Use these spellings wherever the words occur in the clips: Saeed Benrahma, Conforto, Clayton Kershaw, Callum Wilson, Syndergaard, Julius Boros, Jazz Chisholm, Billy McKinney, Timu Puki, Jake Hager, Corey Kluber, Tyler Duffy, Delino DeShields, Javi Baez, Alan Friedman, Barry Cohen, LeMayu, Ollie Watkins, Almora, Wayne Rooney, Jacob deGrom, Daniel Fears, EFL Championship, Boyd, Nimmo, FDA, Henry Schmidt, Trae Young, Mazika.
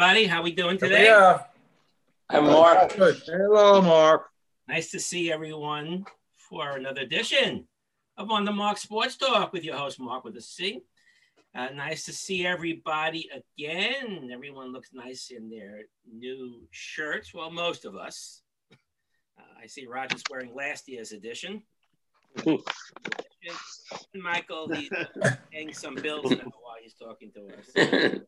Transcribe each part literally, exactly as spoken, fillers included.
everybody. How we doing today? Yeah. I'm Mark. Hello, Mark. Nice to see everyone for another edition of On the Mark Sports Talk with your host, Mark with a C. Uh, nice to see everybody again. Everyone looks nice in their new shirts. Well, most of us. Uh, I see Roger's wearing last year's edition. Michael, he's paying some bills now while he's talking to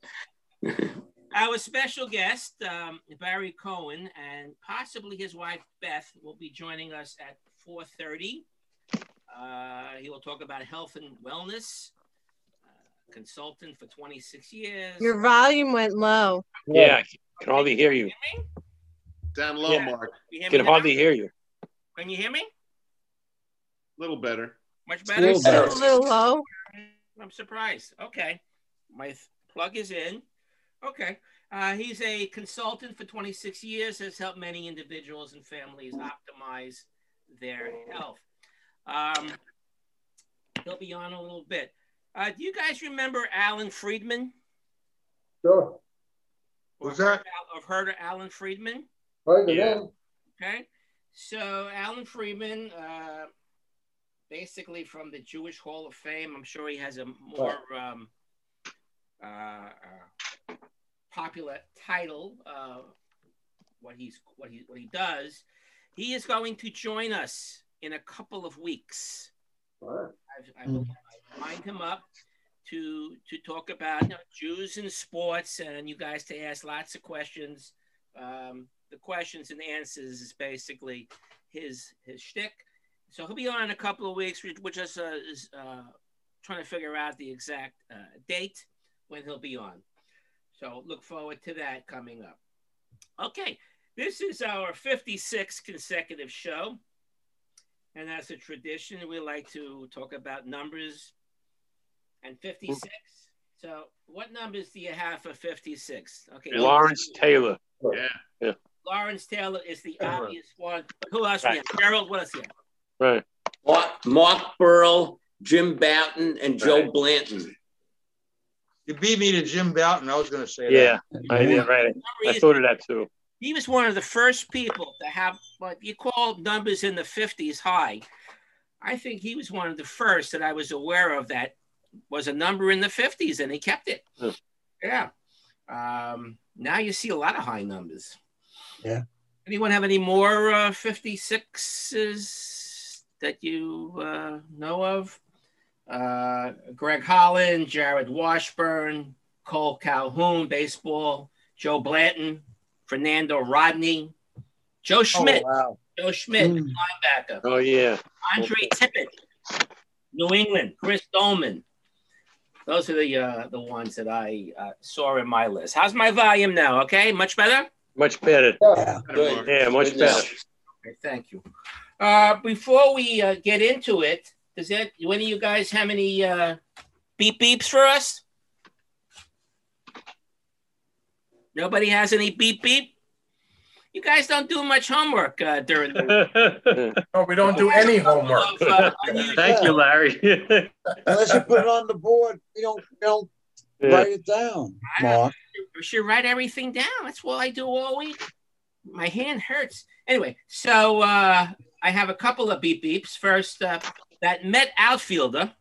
us. Our special guest, um, Barry Cohen, and possibly his wife, Beth, will be joining us at four thirty. Uh, he will talk about health and wellness, uh, consultant for twenty-six years. Your volume went low. Yeah, I can hardly hear you. Hear me? Down low, yeah. Mark. You hear me can now? Hardly hear you. Can you hear me? A little better. Much better? A little, better. A little low. I'm surprised. Okay. My th- plug is in. Okay. Uh, he's a consultant for twenty-six years, has helped many individuals and families optimize their health. Um, he'll be on a little bit. Uh, do you guys remember Alan Friedman? Sure. Who's that? I've heard of Alan Friedman. Right, yeah. Okay. So Alan Friedman, uh, basically from the Jewish Hall of Fame. I'm sure he has a more um, uh, uh, popular title. Uh, what he's what he what he does. He is going to join us in a couple of weeks. Right. I, I will mm-hmm. line him up to to talk about you know, Jews and sports, and you guys to ask lots of questions. Um, the questions and answers is basically his his shtick. So he'll be on in a couple of weeks. We're just uh, is, uh, trying to figure out the exact uh, date when he'll be on. So look forward to that coming up. Okay, this is our fifty-sixth consecutive show. And as a tradition, we like to talk about numbers and fifty-six. So what numbers do you have for fifty-six? Okay, Lawrence Taylor. Yeah. yeah. Lawrence Taylor is the obvious one. Who else right. we have? Gerald, what else do you have? Right. Mark, Mark Burl, Jim Bouton, and Joe right. Blanton. You beat me to Jim Bouton. I was going to say yeah, that. I, yeah, right. I thought of that too. He was one of the first people to have what you call numbers in the fifties high. I think he was one of the first that I was aware of that was a number in the fifties, and he kept it. Hmm. Yeah. Um, now you see a lot of high numbers. Yeah. Anyone have any more uh, fifty-sixes? That you uh, know of? Uh, Greg Holland, Jared Washburn, Cole Calhoun, baseball, Joe Blanton, Fernando Rodney, Joe Schmidt, oh, wow. Joe Schmidt, mm. linebacker. Oh, yeah. Andre Tippett, New England, Chris Dolman. Those are the uh, the ones that I uh, saw in my list. How's my volume now, okay? Much better? Much better. Yeah, Good. yeah much better. Okay, thank you. Uh, before we uh, get into it, does that do any of you guys have any uh, beep beeps for us? Nobody has any beep beep? You guys don't do much homework uh, during the week. No, we don't do any homework. Of, uh, Thank you, Larry. Unless you put it on the board, you don't, you don't yeah. write it down, Mark. You should write everything down. That's what I do all week. My hand hurts. Anyway, so uh, I have a couple of beep beeps. First, uh, that Met outfielder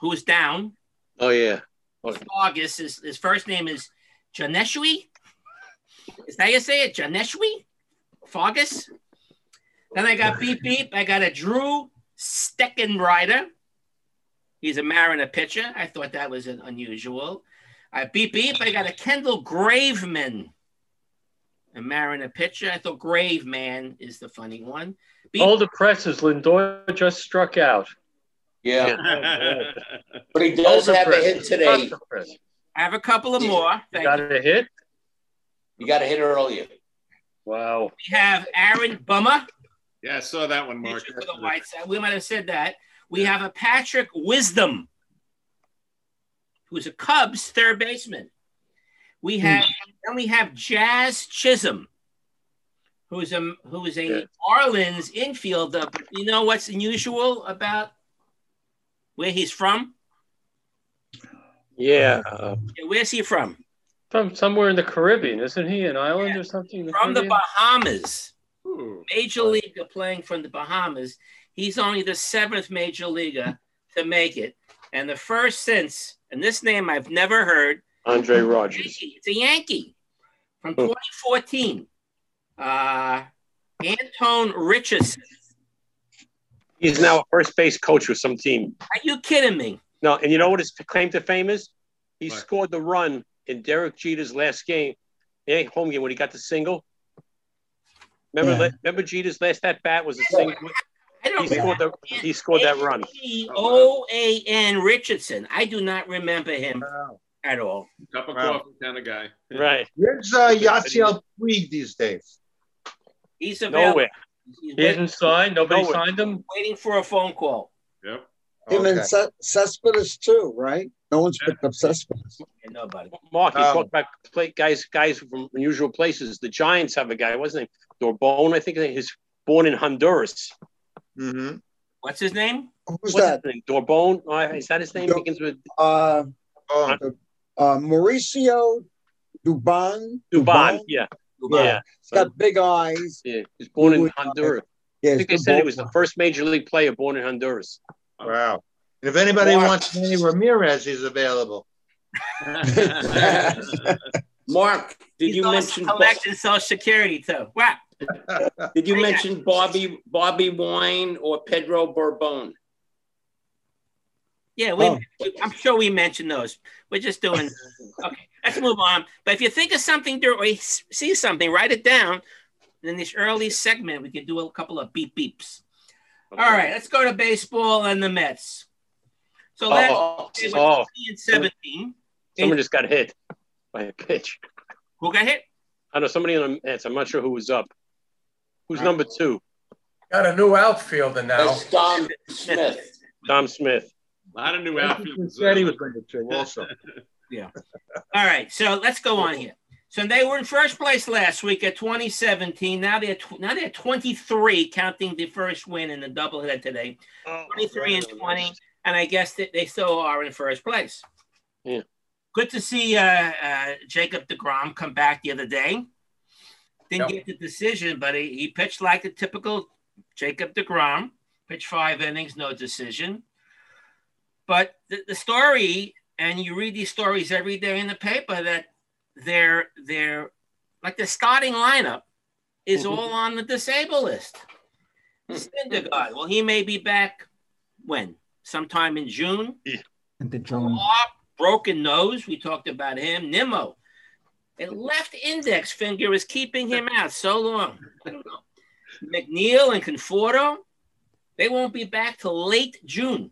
who is down. Oh, yeah. Foggus, his, his first name is Janeshwi. Is that how you say it? Janeshwi Foggus. Then I got beep beep. I got a Drew Steckenrider. He's a Mariner pitcher. I thought that was an unusual. Uh, beep beep. I got a Kendall Graveman. A Mariner pitcher. I thought Graveman is the funny one. Be- All the presses, Lindor just struck out. Yeah. yeah. But he does have presses. a hit today. I have a couple of more. You got you. a hit? You got a hit earlier. Wow. We have Aaron Bummer. Yeah, I saw that one, Mark. For the White Sox. We might have said that. We yeah. have a Patrick Wisdom, who's a Cubs third baseman. We have then we have Jazz Chisholm, who is a who is a Marlins infielder. But you know what's unusual about where he's from? Yeah. Where's he from? From somewhere in the Caribbean, isn't he? An island yeah. or something? The from Caribbean? the Bahamas. Ooh. Major leaguer playing from the Bahamas. He's only the seventh major leaguer to make it. And the first since, and this name I've never heard. Andre Rogers. It's a Yankee from twenty fourteen. Uh, Antone Richardson. He's now a first base coach with some team. Are you kidding me? No, and you know what his claim to fame is? He what? scored the run in Derek Jeter's last game, yeah, home game when he got the single. Remember, yeah. remember Jeter's last at bat was a single. I don't he, scored the, he scored that run. O A N Richardson. I do not remember him wow. at all. Cup of wow. coffee kind of guy. Right. Where's uh, Yasiel Puig these days? He's available. Nowhere. He's he hasn't signed. Nobody Nowhere. signed him. Waiting for a phone call. Yep. Him okay. and C- Cespedes too, right? No one's yeah. picked up Cespedes. Yeah, nobody. Mark, you um, talked about play, guys, guys from unusual places. The Giants have a guy, wasn't he? Dorbone, I think he's born in Honduras. Mm-hmm. What's his name? Who's What's that? His name? Dorbone? Uh, is that his name? Do- begins with uh, uh, uh, Mauricio Dubon. Dubon. Dubon, yeah. Dubon. yeah. He's got uh, big eyes. Yeah. He's born he in Honduras. Yeah, I think they said he was the first major league player born in Honduras. Wow. And if anybody Mark. wants Manny Ramirez, he's available. Mark, did he's you mention collecting Social Security too? Wow. Did you mention Bobby Bobby Wine or Pedro Bourbon? Yeah, we. Oh. I'm sure we mentioned those. We're just doing. Okay, let's move on. But if you think of something or you see something, write it down. And in this early segment, we can do a couple of beep beeps. Okay. All right, let's go to baseball and the Mets. So last oh, year was oh. sixteen and seventeen. Someone just got hit by a pitch. Who got hit? I know somebody on the Mets. I'm not sure who was up. Who's uh, number two? Got a new outfielder now. That's Dom Smith. Dom Smith. A lot of new outfielders. Said he was number two also. Yeah. All right, so let's go on here. So they were in first place last week at twenty seventeen. Now they're tw- now they're twenty-three, counting the first win in the doubleheader today. Oh, twenty-three and twenty, and I guess that they still are in first place. Yeah. Good to see uh, uh, Jacob deGrom come back the other day. Didn't yep. get the decision, but he, he pitched like the typical Jacob deGrom. Pitched five innings, no decision. But the, the story, and you read these stories every day in the paper that Their, their, like the starting lineup is all on the disabled list. Syndergaard, well, he may be back when? Sometime in June. Yeah. The June. Broken nose, we talked about him. Nimmo, a left index finger is keeping him out so long. I don't know. McNeil and Conforto, they won't be back till late June.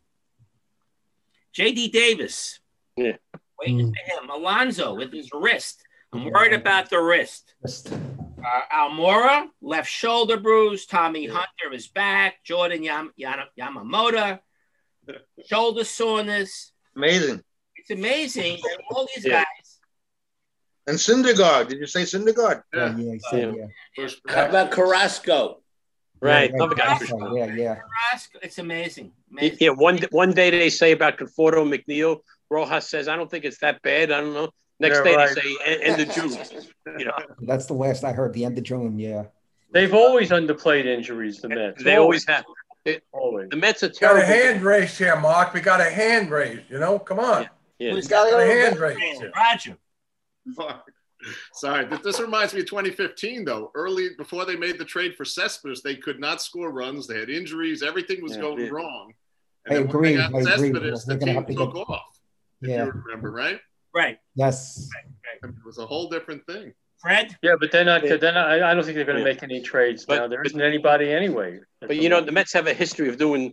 J D Davis. Yeah. Waiting for him. Alonso with his wrist. I'm worried about the wrist. Uh, Almora, left shoulder bruise. Tommy yeah. Hunter is back. Jordan Yam- Yana- Yamamoto, shoulder soreness. Amazing. It's amazing that all these yeah. guys. And Syndergaard. Did you say Syndergaard? Yeah. yeah, yeah, yeah. How about Carrasco? Right. Yeah, Carrasco. yeah. yeah. Carrasco. It's amazing. amazing. Yeah, one, one day they say about Conforto McNeil. Rojas says, I don't think it's that bad. I don't know. Next They're day right. they say, end of June. You know, that's the last I heard, the end of June, yeah. They've always underplayed injuries, the Mets. They always, always have. It, always. The Mets are terrible. We got a hand raised here, Mark. We got a hand raised, you know? Come on. Yeah. Yeah. We've got, got a hand raised here. Roger. Mark. Sorry. This reminds me of twenty fifteen, though. Early, before they made the trade for Cespedes, they could not score runs. They had injuries. Everything was yeah, going yeah. wrong. And I then agree. When they got I Cespedes, agree. the team to took get... off. If yeah. you remember, right? Right. Yes. Right, right. I mean, it was a whole different thing. Fred? Yeah, but they're not. Then I, I don't think they're going to yeah. make any trades but, now. There isn't anybody anyway. But you know, the Mets have a history of doing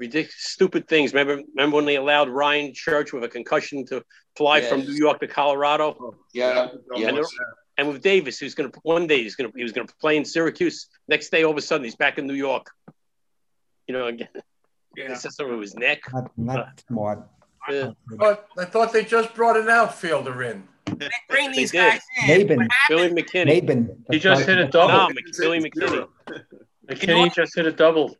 ridiculous, stupid things. Remember, remember when they allowed Ryan Church with a concussion to fly yes. from New York to Colorado? Oh, yeah. yeah. And, and with Davis, who's going to one day he's going to he was going to play in Syracuse. Next day, all of a sudden, he's back in New York. You know, again. Yeah. It's just over his neck. Not, not smart. Yeah. But I thought they just brought an outfielder in. They bring these they guys in. Maben. Billy McKinney. Maben. He just hit a double. No, Billy McKinney. McKinney order, just hit a double.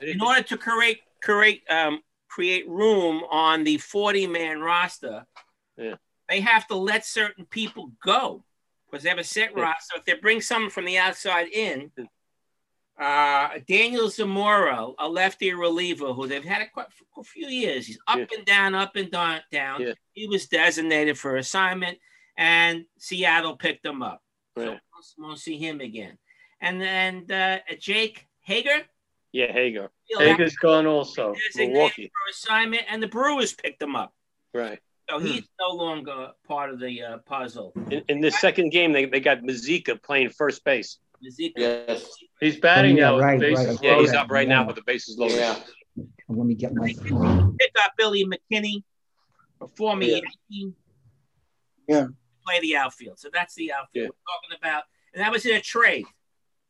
In order to create create um, create room on the forty-man roster, yeah. They have to let certain people go because they have a set roster. If they bring someone from the outside in, uh, Daniel Zamora, a lefty reliever who they've had a, a few years. He's up yeah. and down, up and down. Yeah. He was designated for assignment, and Seattle picked him up. Right. So we won't see him again. And then uh, Jake Hager. Yeah, Hager. Hager's gone also. Milwaukee. For assignment, and the Brewers picked him up. Right. So he's hmm. no longer part of the uh, puzzle. In, in this second game, they, they got Mazika playing first base. Mazika. Yes. He's batting now. Right, with the right, yeah, he's up right yeah. now with the bases loaded out. Let me get my phone. Pick up Billy McKinney, a former yeah. Yankee. Yeah. Play the outfield. So that's the outfield yeah. we're talking about. And that was in a trade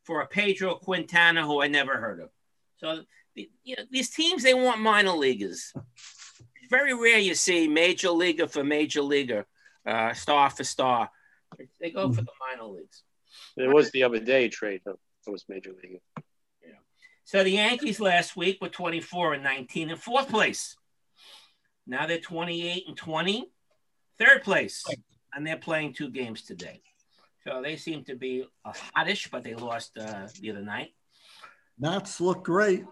for a Pedro Quintana, who I never heard of. So the, you know, these teams, they want minor leaguers. It's very rare you see major leaguer for major leaguer, uh, star for star. They go for the minor leagues. There was the other day trade that was major league. Yeah. So the Yankees last week were twenty-four and nineteen in fourth place. Now they're twenty-eight and twenty, third place, and they're playing two games today. So they seem to be hottish, but they lost uh, the other night. Mats look great.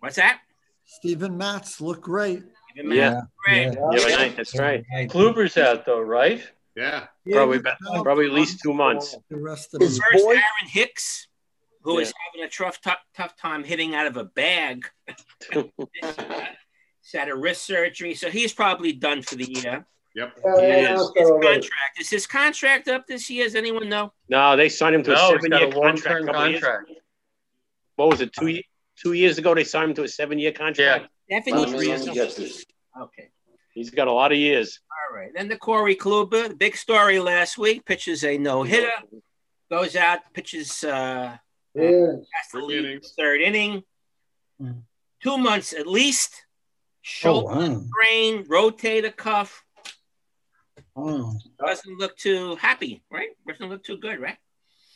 What's that? Stephen Mats look great. Stephen yeah. Mats great. Yeah. Yeah, right. That's right. Kluber's out though, right? Yeah. Probably about, probably at least two months. The rest of the first Boyd? Aaron Hicks, who yeah. is having a tough, tough, tough time hitting out of a bag. He's had a wrist surgery, so he's probably done for the year. Yep. Uh, yeah, his, his contract. Is his contract up this year? Does anyone know? No, they signed him to no, a seven-year contract. contract. What was it? Two years, two years ago, they signed him to a seven-year contract. Yeah, definitely. Okay. He's got a lot of years. All right. Then the Corey Kluber, the big story last week, pitches a no-hitter, goes out, pitches uh, yeah. has to leave the third inning. Mm. Two months at least. Shoulder oh, wow. strain, rotator cuff. Oh. Doesn't look too happy, right? Doesn't look too good, right?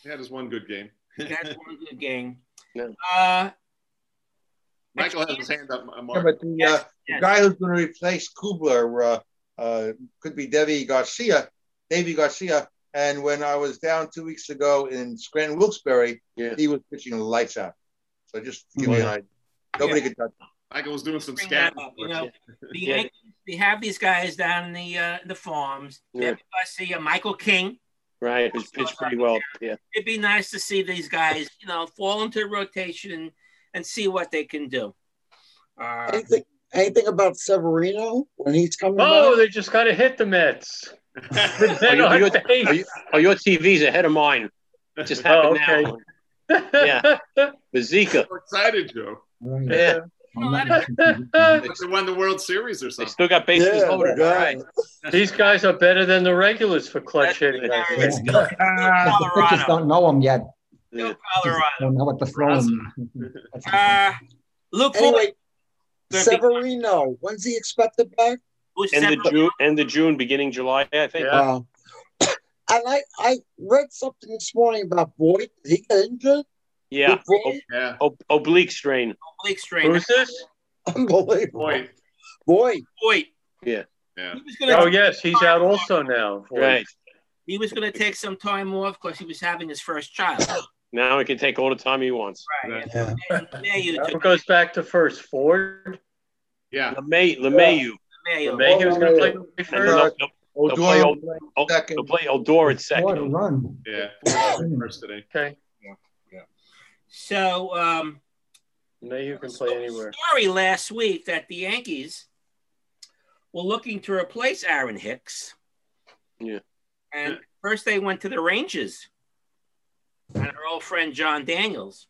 Yeah, there's one good game. That's one good game. Yeah. Uh, Michael has his hand up. Mark. Yeah, but the, yes, uh, yes. the guy who's going to replace Kubler uh, uh, could be Davey Garcia. Davey Garcia. And when I was down two weeks ago in Scranton Wilkes-Barre, yeah. he was pitching lights out. So just to give you an idea. Nobody yeah. could touch him. Michael was doing some scouting. You know, the yeah. Yankees, they have these guys down in the uh, the farms. Yeah. Davey Garcia, Michael King. Right, who's pitched pretty well. There. Yeah, it'd be nice to see these guys, you know, fall into rotation and, and see what they can do. Uh, anything, anything about Severino when he's coming? Oh, back? They just got to hit the Mets. the are, you, are, your, are, you, are your T V's ahead of mine? It just happened oh, okay. now. Yeah, Mazika. So excited, Joe. Yeah. They won the World Series or something. They still got bases yeah, loaded. Right. These guys are better than the regulars for clutch hitting. I think. Uh, the pitchers don't know them yet. Still Colorado. Don't know what to throw them. Uh, Luke anyway, Severino. When's he expected back? End of June, end of June, beginning July, I think. Yeah. Uh, and I, I read something this morning about Boyd. Did he get injured? Yeah, Ob- yeah. Ob- oblique strain. Oblique strain. Who's this? Unbelievable. Boyd. Boyd. Boyd. Yeah. yeah. He was gonna oh, yes, he's out off. also now. Boyd. Right. He was going to take some time off because he was having his first child. Now he can take all the time he wants. Right. Yeah. Yeah. LeMayu took- goes back to first. Ford? Yeah. LeMayu. LeMayu. LeMayu. LeMayu was going to play oh, first. No, no, they'll, play Old- Old- they'll play Odor at second. Run. Yeah. First today. Okay. So, um, now you can play anywhere. Story last week that the Yankees were looking to replace Aaron Hicks. Yeah. And yeah. first they went to the Rangers and our old friend John Daniels.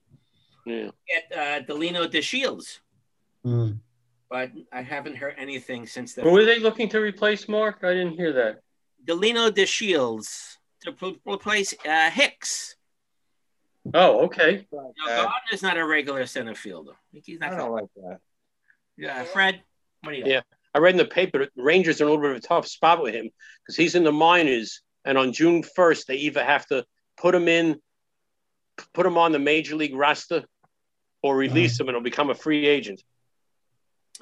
Yeah. At uh, Delino DeShields. Mm. But I haven't heard anything since then. Were they looking to replace Mark? I didn't hear that. Delino DeShields to p- replace uh, Hicks. Oh, okay. You know, Gardner's not a regular center fielder. He's not I don't like that. Yeah, Fred, what do you got? Yeah, I read in the paper, Rangers are in a little bit of a tough spot with him because he's in the minors, and on June first, they either have to put him in, put him on the major league roster, or release him, and he'll become a free agent.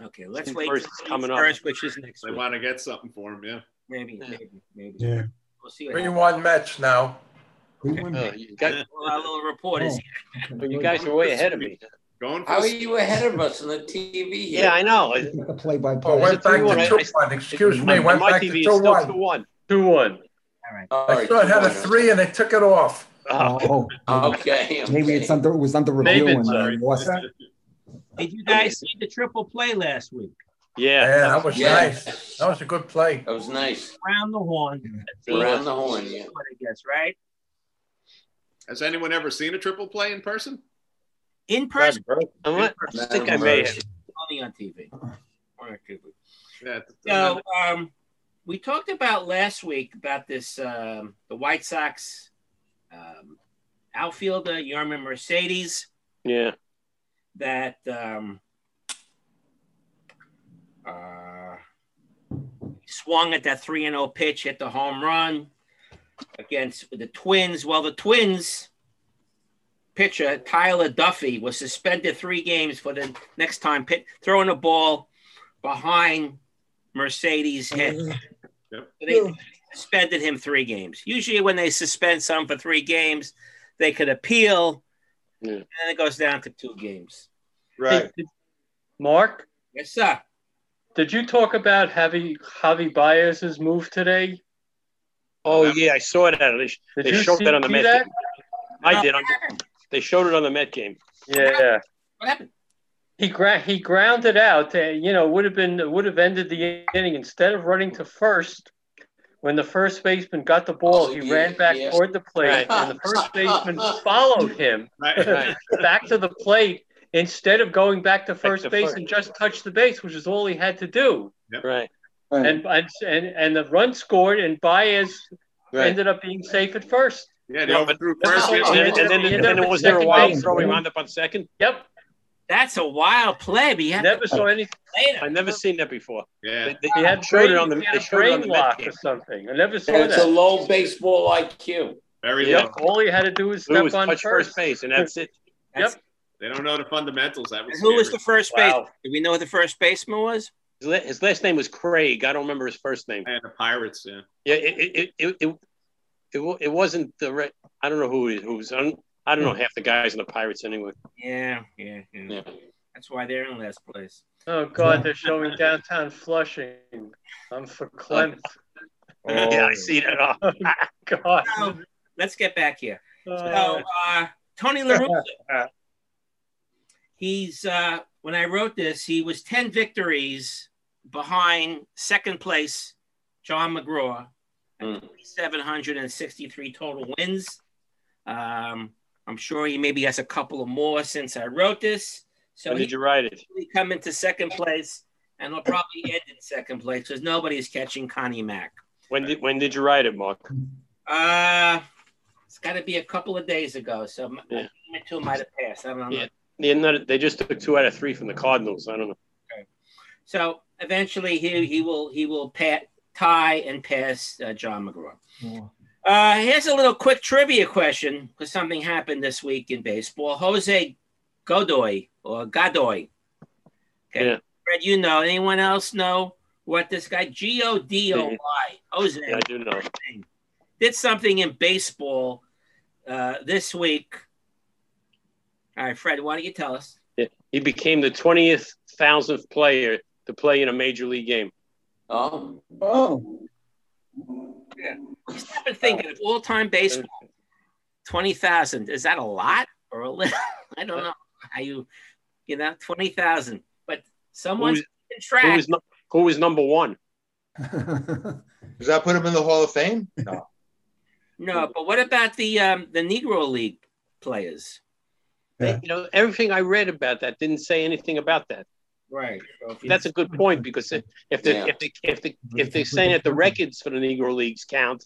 Okay, let's wait for June first, which is next week. They want to get something for him, yeah. Maybe, maybe, maybe. Yeah. We'll see. three one Mets now. Okay. Uh, you got our little reporters here. But you guys are way ahead of me. Going for How are you ahead of us on the T V? Here? Yeah, I know. Play by play. Oh, went back to two one. Excuse me. Went back to two one. two one. All right. All right. I thought it had a three and they took it off. Oh, oh okay. Maybe it's under, it was under review. David, and lost that. Did you guys see the triple play last week? Yeah, yeah, that was yeah. nice. That was a good play. That was nice. Around the horn. Around That's the horn. Yeah. What it gets, right? Has anyone ever seen a triple play in person? In person, in person. I think I may have. Only on T V. On T V. Yeah, so um, we talked about last week about this um, the White Sox um, outfielder Yerman Mercedes. Yeah. That. Um, Uh, swung at that three and oh pitch, hit the home run against the Twins. Well, the Twins pitcher, Tyler Duffy, was suspended three games for the next time pit, throwing a ball behind Mercedes' hit. Yep. So they suspended him three games. Usually when they suspend some for three games, they could appeal, yeah. and then it goes down to two games. Right. Mark? Yes, sir. Did you talk about Javi, Javi Baez's move today? Oh, yeah, I saw that. They, did they you showed see, that on the Met that? game. I no. did. On, they showed it on the Met game. Yeah. What happened? He gra- he grounded out. Uh, you know, would have been would have ended the inning. Instead of running to first, when the first baseman got the ball, oh, he yeah, ran back yeah. toward the plate, right. and the first baseman followed him right, right. back to the plate. Instead of going back to first back to base first. and just touch the base, which is all he had to do. Yep. Right. And, and and the run scored, and Baez right. ended up being safe at first. Yeah, they no, overthrew first. And then, and then, and then it was there a wild throw. He wound up on second. Yep. That's a wild play. But you never to, saw anything. I've never seen that before. Yeah. They, they, they had showed it on the they showed it on the block or something. I never saw yeah, that. It's a low baseball I Q. Very yep. low. All he had to do was step was on touch first. first base, and that's it. That's yep. They don't know the fundamentals. That was who was the first wow. base? Did we know who the first baseman was? His last name was Craig. I don't remember his first name. And the Pirates, yeah. Yeah, it it it it, it, it wasn't the right. I don't know who it was. I don't, I don't know half the guys in the Pirates anyway. Yeah, yeah, yeah, yeah. That's why they're in last place. Oh God, they're showing downtown Flushing. I'm for Clemson. Oh. Yeah, I see that. Oh God. So, let's get back here. So uh, Tony La Russa. He's uh, when I wrote this, he was ten victories behind second place John McGraw, mm. and seven hundred sixty-three total wins. Um, I'm sure he maybe has a couple of more since I wrote this. So when he did you write it? Come into second place, and he'll probably end in second place because nobody's catching Connie Mack. When did when did you write it, Mark? Uh, it's got to be a couple of days ago. So yeah. my two might have passed. I don't know. Yeah. They're not, they just took two out of three from the Cardinals. I don't know. Okay. So eventually he he will he will pat, tie and pass uh, John McGraw. Yeah. Uh, here's a little quick trivia question because something happened this week in baseball. Jose Godoy or Godoy. Okay. Yeah. Fred, you know. Anyone else know what this guy G O D O Y Jose? Yeah, I do know. Did something in baseball uh, this week. All right, Fred, why don't you tell us? Yeah, he became the twentieth thousandth player to play in a major league game. Oh. Oh. Yeah. I've been thinking of all-time baseball, twenty thousand. Is that a lot or a little? I don't know. How you, you know, twenty thousand. But someone's in track. Who is, who is number one? Does that put him in the Hall of Fame? No. No, but what about the um, the Negro League players? Yeah. You know, everything I read about that didn't say anything about that. Right. So that's a good point because if they yeah. if they if they if they're saying that the records for the Negro Leagues count,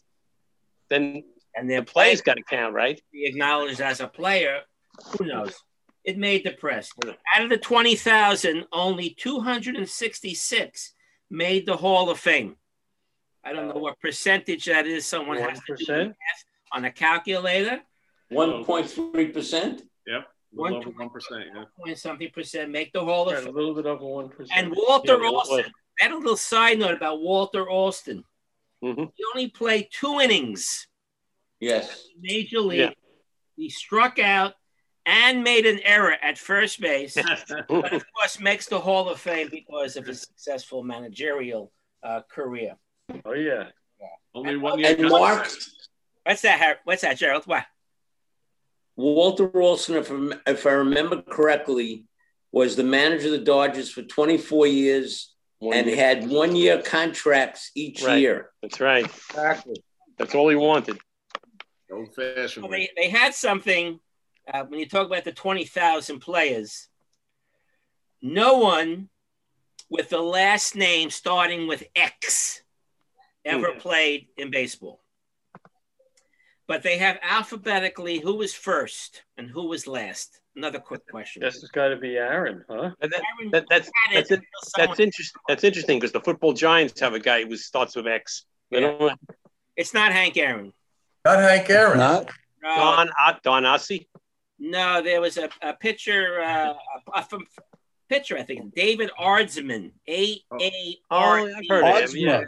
then and their the play's got to count, right? Be acknowledged as a player. Who knows? It made the press. Out of the twenty thousand, only two hundred and sixty-six made the Hall of Fame. I don't know what percentage that is. Someone one percent has to do math on a calculator. One point three percent. Yep. One over one percent, yeah. Point something percent make the Hall of Fame. A little bit over one percent. And Walter yeah, Alston. Had a little side note about Walter Alston. Mm-hmm. He only played two innings. Yes. In the Major League. Yeah. He struck out and made an error at first base, but of course makes the Hall of Fame because of his successful managerial uh, career. Oh, yeah. yeah. Only and, one year. And Mark, what's that, Harry? What's that, Gerald? What? Walter Olson, if, if I remember correctly, was the manager of the Dodgers for twenty-four years one and year. had one-year contracts each right. year. That's right. Exactly. That's all he wanted. Old fashioned. Well, they, they had something, uh, when you talk about the twenty thousand players, no one with the last name starting with X ever yeah. played in baseball. But they have alphabetically who was first and who was last. Another quick question. This has got to be Aaron, huh? And that, Aaron that, that's that's, it, that's interesting. That's interesting because the football Giants have a guy who starts with X. You yeah. know? It's not Hank Aaron. Not Hank Aaron. Not. No. Don Don Ossie. No, there was a, a pitcher, uh, a, a pitcher, I think, David Ardsman. A A R D. Ardsma.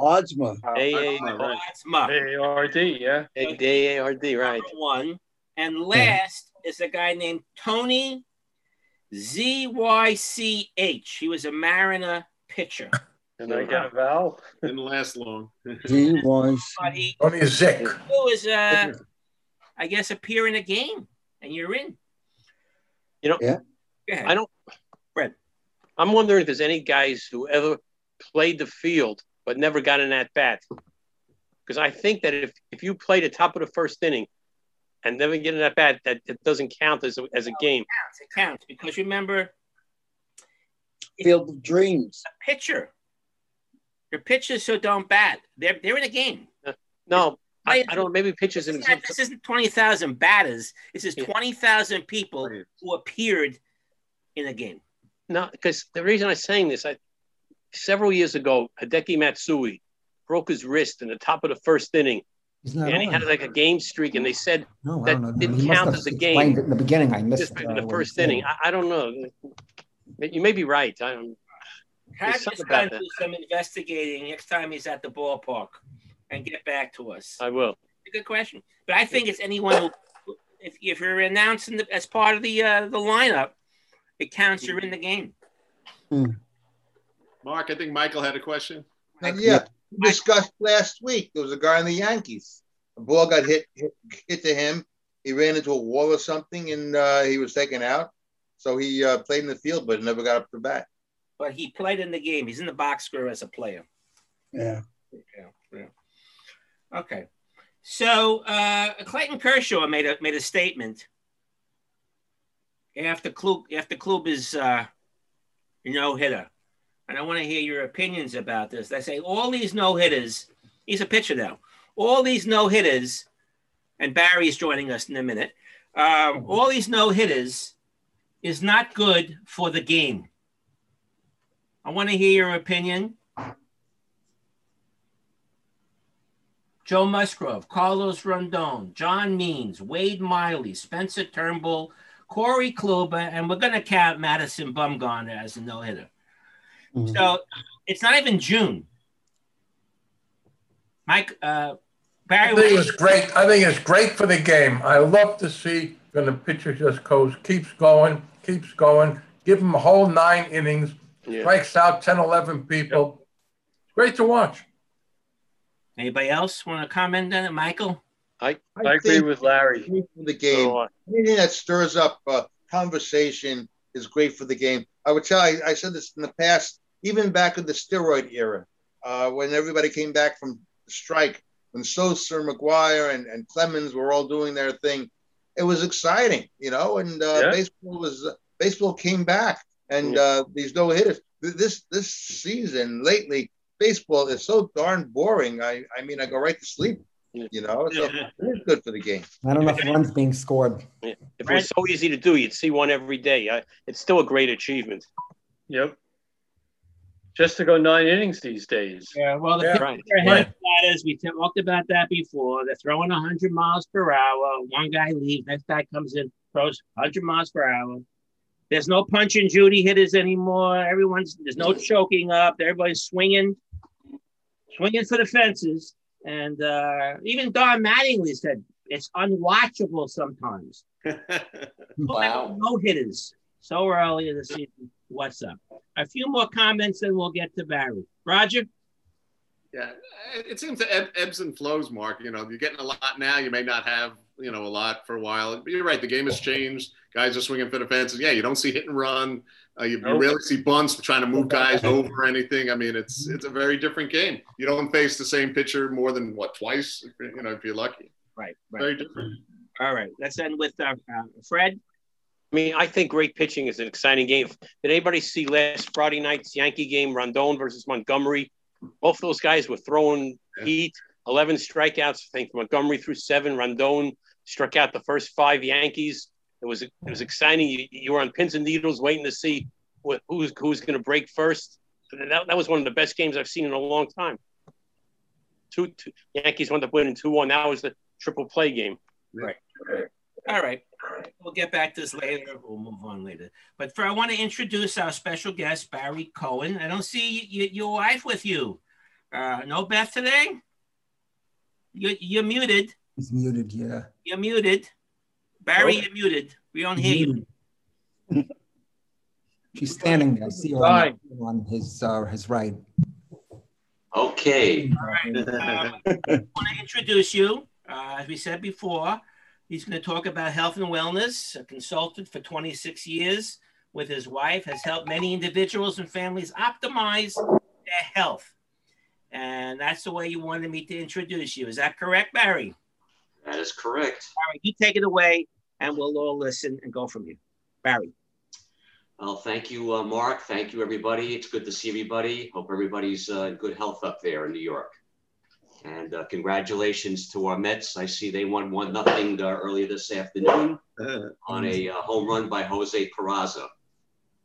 Ardsma. A A Ardsma. A R D. Yeah. A A R D. Right. One and last is a guy named Tony Z Y C H. He was a Mariner pitcher. And I got a vowel. Didn't last long. He was. He was, uh, I guess, appear in a game, and you're in. You know, yeah. I don't. Fred, I'm wondering if there's any guys who ever played the field but never got an at bat, because I think that if if you play the top of the first inning and never get an at bat, that it doesn't count as a, as a no, game. It counts. It counts because remember, field of dreams. A pitcher. Your pitchers who don't bat, they're they're in a game. Uh, no, I, I don't. Maybe pitchers in. This isn't twenty thousand batters. This is yeah. twenty thousand people who appeared in a game. No, because the reason I'm saying this, I several years ago, Hideki Matsui broke his wrist in the top of the first inning, and on. he had like a game streak. And they said no, that no, didn't he count as a game. In the beginning, I missed just it, in the uh, first inning. I, I don't know. You may be right. I don't. Harry's going to do some investigating next time he's at the ballpark and get back to us. I will. It's a good question. But I think it's anyone who, if, if you're announcing the, as part of the uh, the lineup, it counts you're in the game. Mm. Mark, I think Michael had a question. Now, yeah. We discussed last week, there was a guy in the Yankees. The ball got hit, hit, hit to him. He ran into a wall or something, and uh, he was taken out. So he uh, played in the field, but never got up to bat. But he played in the game. He's in the box score as a player. Yeah. Yeah. yeah. Okay. So uh, Clayton Kershaw made a made a statement after Klub after Kluber's uh, no hitter, and I want to hear your opinions about this. They say all these no hitters. He's a pitcher now. All these no hitters, and Barry's joining us in a minute. Um, all these no hitters is not good for the game. I want to hear your opinion. Joe Musgrove, Carlos Rondon, John Means, Wade Miley, Spencer Turnbull, Corey Kluber, and we're going to count Madison Bumgarner as a no-hitter. Mm-hmm. So it's not even June. Mike, uh, Barry. I think it's great. I think it's great for the game. I love to see when the pitcher just goes, keeps going, keeps going. Give him a whole nine innings. Yeah. Strikes out ten, eleven people. Yep. Great to watch. Anybody else want to comment on it, Michael? I, I, I agree with Larry. For the game, so, uh, anything that stirs up uh, conversation is great for the game. I would tell you, I said this in the past, even back in the steroid era, uh, when everybody came back from the strike, when Sosa, McGuire, and, and Clemens were all doing their thing, it was exciting, you know. And uh, yeah. baseball was uh, baseball came back. And uh, these no hitters. This this season lately, baseball is so darn boring. I, I mean, I go right to sleep. You know, so it's good for the game. Not enough runs being scored. Yeah. If it was so easy to do, you'd see one every day. I, it's still a great achievement. Yep. Just to go nine innings these days. Yeah. Well, the yeah, right. right. that is, we talked about that before. They're throwing one hundred miles per hour. One guy leaves, next guy comes in, throws one hundred miles per hour. There's no punch and Judy hitters anymore. Everyone's there's no choking up. Everybody's swinging. swinging for the fences. And uh, even Don Mattingly said it's unwatchable sometimes. Wow. No hitters so early in the season. What's up? A few more comments and we'll get to Barry. Roger? Yeah, it seems to eb- ebbs and flows, Mark. You know, you're getting a lot now. You may not have, you know, a lot for a while. But you're right. The game has changed. Guys are swinging for the fences. Yeah, you don't see hit and run. Uh, you, you rarely see bunts trying to move guys over or anything. I mean, it's it's a very different game. You don't face the same pitcher more than, what, twice, you know, if you're lucky. Right, right. Very different. All right. Let's end with uh, uh, Fred. I mean, I think great pitching is an exciting game. Did anybody see last Friday night's Yankee game, Rondon versus Montgomery? Both those guys were throwing yeah. heat, eleven strikeouts. I think Montgomery threw seven. Rondon struck out the first five Yankees. It was it was exciting. You, you were on pins and needles waiting to see what, who's who's going to break first. That, that was one of the best games I've seen in a long time. Two, two Yankees wound up winning two one. That was the triple play game. Right. right. All right. We'll get back to this later. We'll move on later. But for, I want to introduce our special guest, Barry Cohen. I don't see you, you, your wife with you. Uh, no Beth today? You, you're muted. He's muted, yeah. You're muted. Barry, okay. You're muted. We don't He's hear muted. you. She's standing there. I see her on, on his, uh, his right. Okay. All right. Uh, I want to introduce you, uh, as we said before. He's going to talk about health and wellness, a consultant for twenty-six years with his wife, has helped many individuals and families optimize their health. And that's the way you wanted me to introduce you. Is that correct, Barry? That is correct. All right, you take it away, and we'll all listen and go from here. Barry. Well, thank you, uh, Mark. Thank you, everybody. It's good to see everybody. Hope everybody's uh, in good health up there in New York. And uh, congratulations to our Mets. I see they won one nothing uh, earlier this afternoon on a uh, home run by Jose Peraza.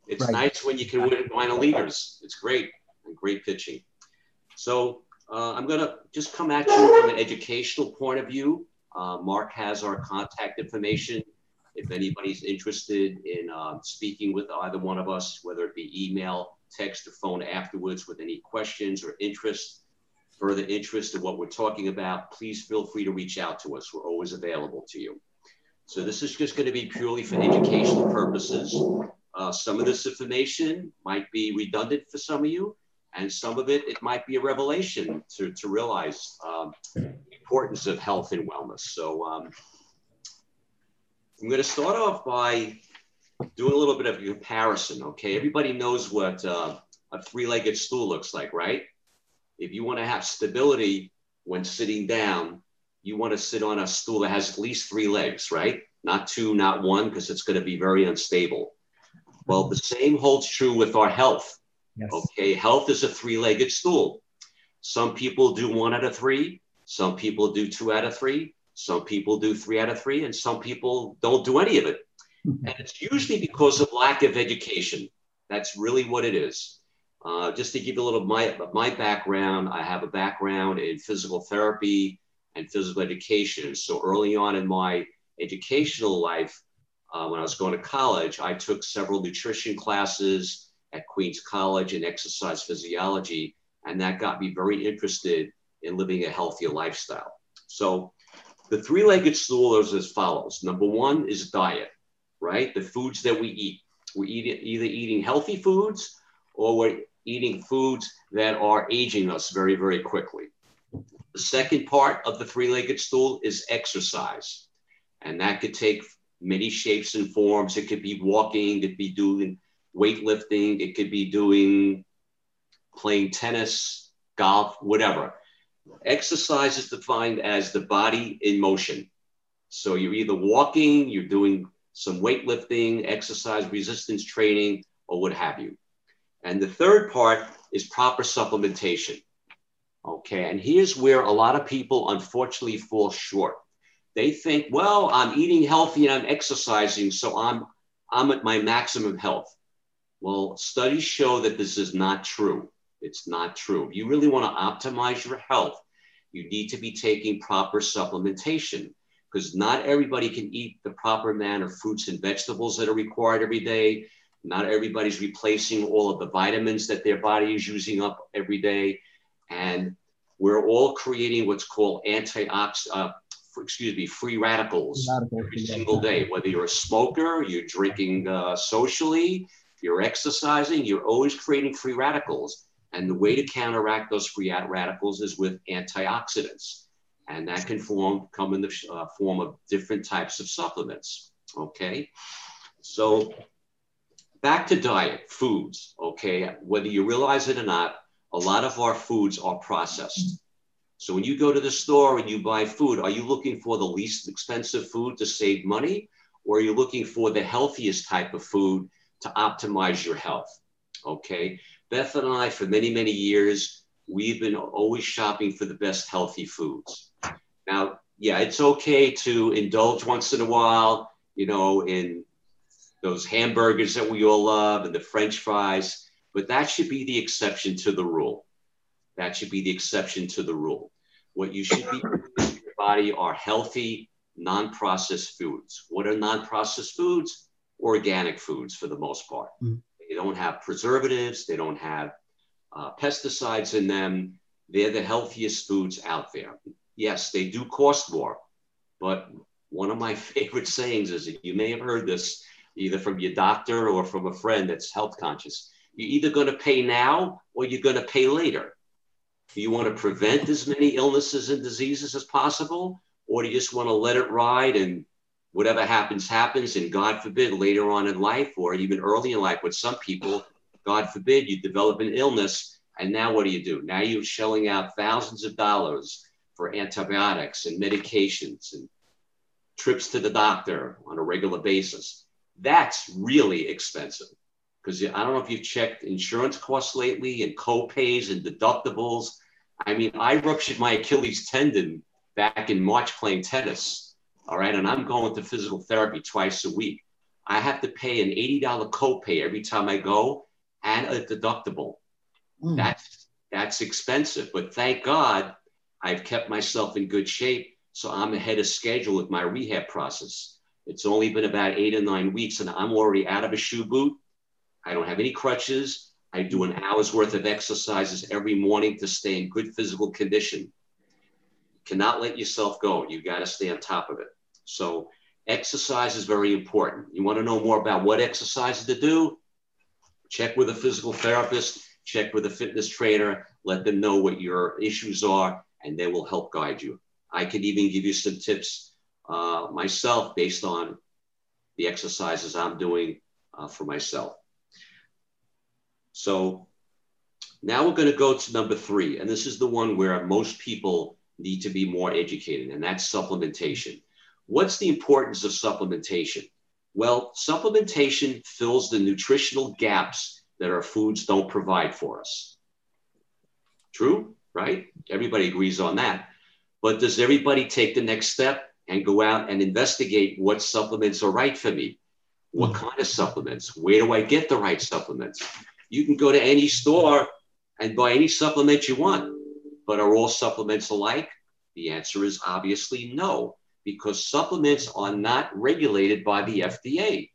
It's right. nice when you can win it by the leaders. It's great, and great pitching. So uh, I'm gonna just come at you from an educational point of view. Uh, Mark has our contact information. If anybody's interested in uh, speaking with either one of us, whether it be email, text, or phone afterwards with any questions or interest, further interest in what we're talking about, please feel free to reach out to us. We're always available to you. So this is just going to be purely for educational purposes. Uh, some of this information might be redundant for some of you, and some of it, it might be a revelation to, to realize um, the importance of health and wellness. So um, I'm going to start off by doing a little bit of a comparison, okay? Everybody knows what uh, a three-legged stool looks like, right? If you want to have stability when sitting down, you want to sit on a stool that has at least three legs, right? Not two, not one, because it's going to be very unstable. Well, the same holds true with our health. Yes. Okay, health is a three-legged stool. Some people do one out of three. Some people do two out of three. Some people do three out of three. And some people don't do any of it. Mm-hmm. And it's usually because of lack of education. That's really what it is. Uh, just to give you a little of my, my background, I have a background in physical therapy and physical education. So early on in my educational life, uh, when I was going to college, I took several nutrition classes at Queens College and exercise physiology, and that got me very interested in living a healthier lifestyle. So the three-legged stool is as follows. Number one is diet, right? The foods that we eat. We're eat, either eating healthy foods or we're eating foods that are aging us very, very quickly. The second part of the three-legged stool is exercise. And that could take many shapes and forms. It could be walking, it could be doing weightlifting, it could be doing playing tennis, golf, whatever. Exercise is defined as the body in motion. So you're either walking, you're doing some weightlifting, exercise, resistance training, or what have you. And the third part is proper supplementation. Okay, and here's where a lot of people unfortunately fall short. They think, well, I'm eating healthy and I'm exercising, so I'm, I'm at my maximum health. Well, studies show that this is not true. It's not true. If you really want to optimize your health, you need to be taking proper supplementation, because not everybody can eat the proper amount of fruits and vegetables that are required every day. Not everybody's replacing all of the vitamins that their body is using up every day. And We're all creating what's called anti-ox, uh, excuse me, free radicals every single day. Whether you're a smoker, you're drinking uh, socially, you're exercising, you're always creating free radicals. And the way to counteract those free radicals is with antioxidants. And that can form, come in the uh, form of different types of supplements, okay? So back to diet, foods, okay? Whether you realize it or not, a lot of our foods are processed. So when you go to the store and you buy food, are you looking for the least expensive food to save money? Or are you looking for the healthiest type of food to optimize your health, okay? Beth and I, for many, many years, we've been always shopping for the best healthy foods. Now, yeah, it's okay to indulge once in a while, you know, in those hamburgers that we all love and the French fries, but that should be the exception to the rule. That should be the exception to the rule. What you should be doing in your body are healthy, non-processed foods. What are non-processed foods? Organic foods for the most part. Mm. They don't have preservatives. They don't have uh, pesticides in them. They're the healthiest foods out there. Yes, they do cost more, but one of my favorite sayings is, you may have heard this either from your doctor or from a friend that's health conscious. You're either going to pay now or you're going to pay later. Do you want to prevent as many illnesses and diseases as possible, or do you just want to let it ride and whatever happens, happens, and God forbid later on in life or even early in life with some people, God forbid, you develop an illness, and now what do you do? Now you're shelling out thousands of dollars for antibiotics and medications and trips to the doctor on a regular basis. That's really expensive because I don't know if you've checked insurance costs lately and co-pays and deductibles. I mean, I ruptured my Achilles tendon back in March playing tennis. All right, and I'm going to physical therapy twice a week. I have to pay an eighty dollar copay every time I go and a deductible. Mm. That's, that's expensive, but thank God I've kept myself in good shape, so I'm ahead of schedule with my rehab process. It's only been about eight or nine weeks, and I'm already out of a shoe boot. I don't have any crutches. I do an hour's worth of exercises every morning to stay in good physical condition. Cannot let yourself go. You got to stay on top of it. So exercise is very important. You want to know more about what exercises to do? Check with a physical therapist, check with a fitness trainer, let them know what your issues are, and they will help guide you. I could even give you some tips uh, myself based on the exercises I'm doing uh, for myself. So now we're going to go to number three, and this is the one where most people need to be more educated, and that's supplementation. What's the importance of supplementation? Well, supplementation fills the nutritional gaps that our foods don't provide for us. True, right? Everybody agrees on that. But does everybody take the next step and go out and investigate what supplements are right for me? What kind of supplements? Where do I get the right supplements? You can go to any store and buy any supplement you want. But are all supplements alike? The answer is obviously no, because supplements are not regulated by the F D A.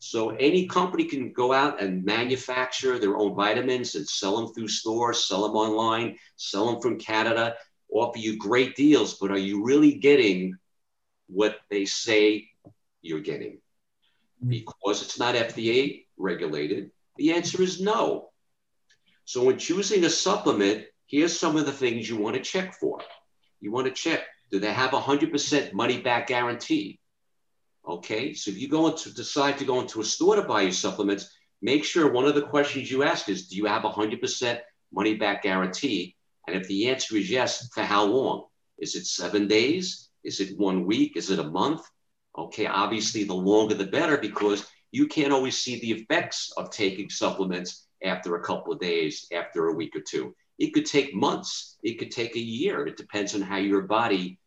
So any company can go out and manufacture their own vitamins and sell them through stores, sell them online, sell them from Canada, offer you great deals, but are you really getting what they say you're getting? Because it's not F D A regulated, the answer is no. So when choosing a supplement, here's some of the things you want to check for. You want to check, do they have a one hundred percent money back guarantee? Okay, so if you go into, decide to go into a store to buy your supplements, make sure one of the questions you ask is, do you have a one hundred percent money back guarantee? And if the answer is yes, for how long? Is it seven days? Is it one week? Is it a month? Okay, obviously the longer the better, because you can't always see the effects of taking supplements after a couple of days, after a week or two. It could take months, it could take a year. It depends on how your body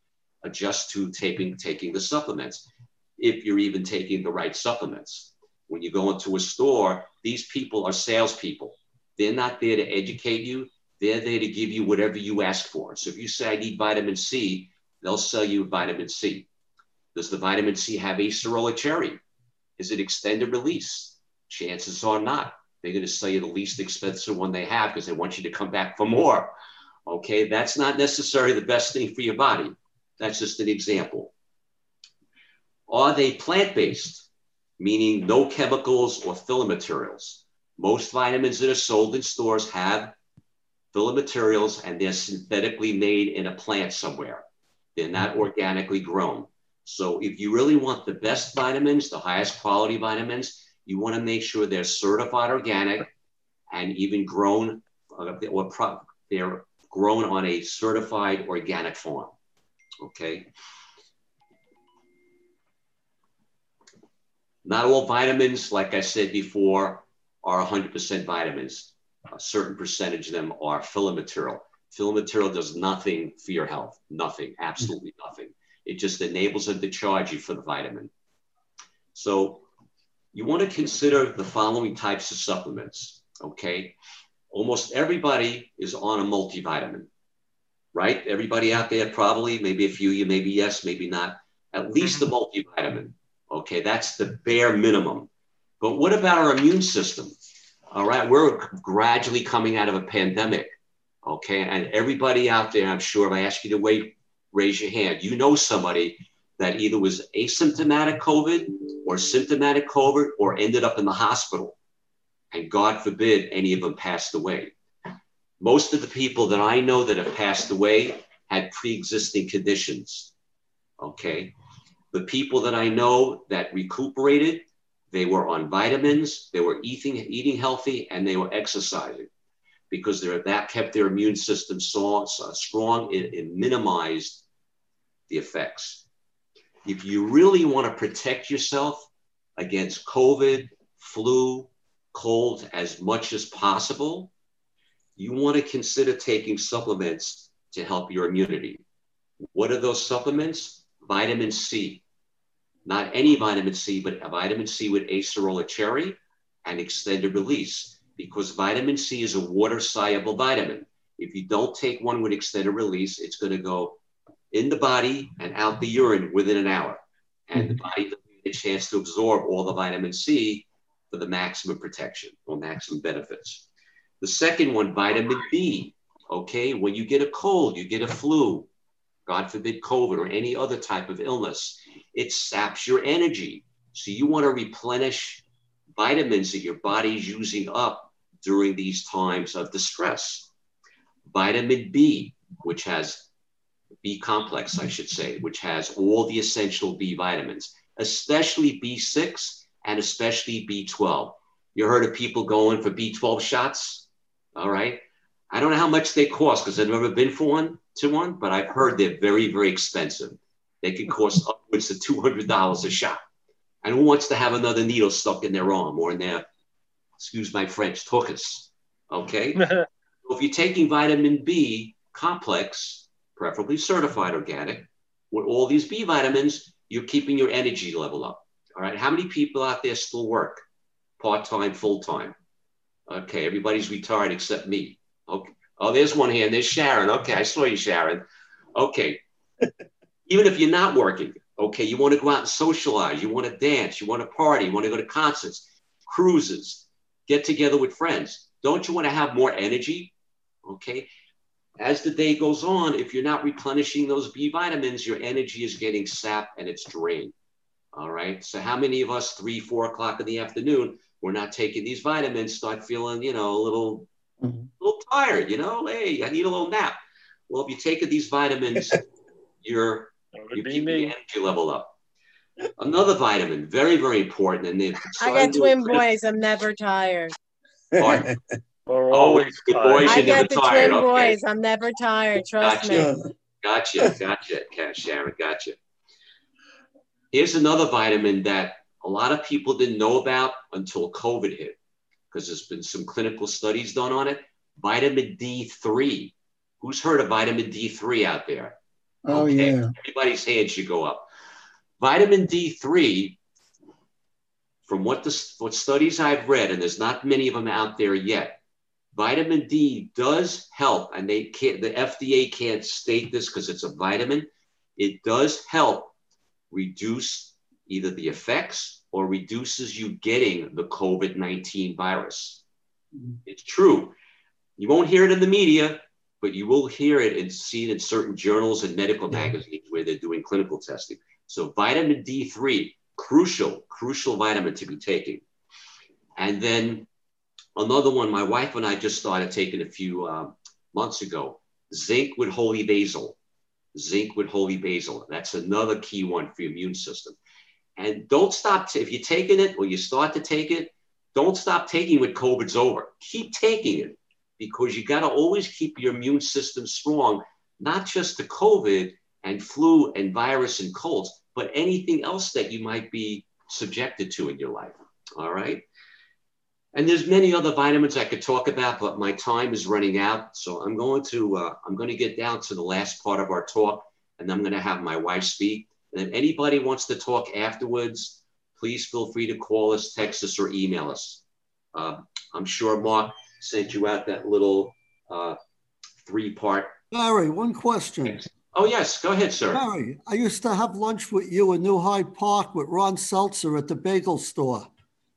adjusts to taking, taking the supplements, if you're even taking the right supplements. When you go into a store, these people are salespeople. They're not there to educate you. They're there to give you whatever you ask for. So if you say, I need vitamin C, they'll sell you vitamin C. Does the vitamin C have acerola cherry? Is it extended release? Chances are not. They're going to sell you the least expensive one they have because they want you to come back for more. Okay, that's not necessarily the best thing for your body. That's just an example. Are they plant-based, meaning no chemicals or filler materials? Most vitamins that are sold in stores have filler materials, and they're synthetically made in a plant somewhere. They're not organically grown. So if you really want the best vitamins, the highest quality vitamins, you want to make sure they're certified organic and even grown uh, or pro- they're grown on a certified organic farm. Okay. Not all vitamins, like I said before, are one hundred percent vitamins. A certain percentage of them are filler material. Filler material does nothing for your health. Nothing, absolutely nothing. It just enables them to charge you for the vitamin. So you want to consider the following types of supplements, okay? Almost everybody is on a multivitamin, right? Everybody out there probably, maybe a few of you, maybe yes, maybe not. At least a multivitamin, okay? That's the bare minimum. But what about our immune system? All right, we're gradually coming out of a pandemic, okay? And everybody out there, I'm sure, if I ask you to wait, raise your hand. You know somebody that either was asymptomatic COVID or symptomatic COVID or ended up in the hospital. And God forbid any of them passed away. Most of the people that I know that have passed away had pre-existing conditions, okay? The people that I know that recuperated, they were on vitamins, they were eating, eating healthy, and they were exercising because that kept their immune system so, so strong, it, it minimized the effects. If you really want to protect yourself against COVID, flu, cold as much as possible, you want to consider taking supplements to help your immunity. What are those supplements? Vitamin C. Not any vitamin C, but a vitamin C with acerola cherry and extended release, because vitamin C is a water-soluble vitamin. If you don't take one with extended release, it's going to go in the body and out the urine within an hour. And the body doesn't get a chance to absorb all the vitamin C for the maximum protection or maximum benefits. The second one, vitamin B. Okay, when you get a cold, you get a flu, God forbid COVID or any other type of illness, it saps your energy. So you want to replenish vitamins that your body's using up during these times of distress. Vitamin B, which has B complex, I should say, which has all the essential B vitamins, especially B six and especially B twelve. You heard of people going for B twelve shots? All right. I don't know how much they cost because I've never been for one, to one, but I've heard they're very, very expensive. They can cost upwards to two hundred dollars a shot. And who wants to have another needle stuck in their arm or in their, excuse my French, tuchus, okay? So if you're taking vitamin B complex, preferably certified organic, with all these B vitamins, you're keeping your energy level up, all right? How many people out there still work part-time, full-time? Okay, everybody's retired except me, okay? Oh, there's one hand, there's Sharon. Okay, I saw you, Sharon. Okay, even if you're not working, okay, you want to go out and socialize, you want to dance, you want to party, you want to go to concerts, cruises, get together with friends. Don't you want to have more energy? Okay, as the day goes on, if you're not replenishing those B vitamins, your energy is getting sapped and it's drained, all right? So how many of us, three, four o'clock in the afternoon, we're not taking these vitamins, start feeling, you know, a little... Mm-hmm. A little tired, you know, hey, I need a little nap. Well, if you take these vitamins, you're, you're keeping the energy level up. Another vitamin, very, very important. And they've I got twin boys. I'm never tired. Pardon? We're always good boys. I got the tired. twin okay. boys. I'm never tired. Trust gotcha. me. Gotcha. Gotcha. Gotcha. Sharon, gotcha. Here's another vitamin that a lot of people didn't know about until COVID hit, because there's been some clinical studies done on it. Vitamin D three. Who's heard of vitamin D three out there? Oh, okay. Yeah. Everybody's hand should go up. Vitamin D three, from what, the, what studies I've read, and there's not many of them out there yet, vitamin D does help, and they can't, the F D A can't state this because it's a vitamin. It does help reduce either the effects or reduces you getting the COVID nineteen virus. It's true. You won't hear it in the media. but you will hear it and see it in certain journals and medical magazines where they're doing clinical testing. So vitamin D three, crucial, crucial vitamin to be taking. And then another one, my wife and I just started taking a few um, months ago, zinc with holy basil, zinc with holy basil. That's another key one for your immune system. And don't stop. T- if you're taking it or you start to take it, don't stop taking it when COVID's over. Keep taking it, because you got to always keep your immune system strong, not just to COVID and flu and virus and colds, but anything else that you might be subjected to in your life. All right. And there's many other vitamins I could talk about, but my time is running out. So I'm going to, uh, I'm going to get down to the last part of our talk, and I'm going to have my wife speak. And if anybody wants to talk afterwards, please feel free to call us, text us, or email us. Uh, I'm sure Mark sent you out that little uh, three-part. Barry, one question. Oh, yes. Go ahead, sir. Barry, I used to have lunch with you in New Hyde Park with Ron Seltzer at the bagel store.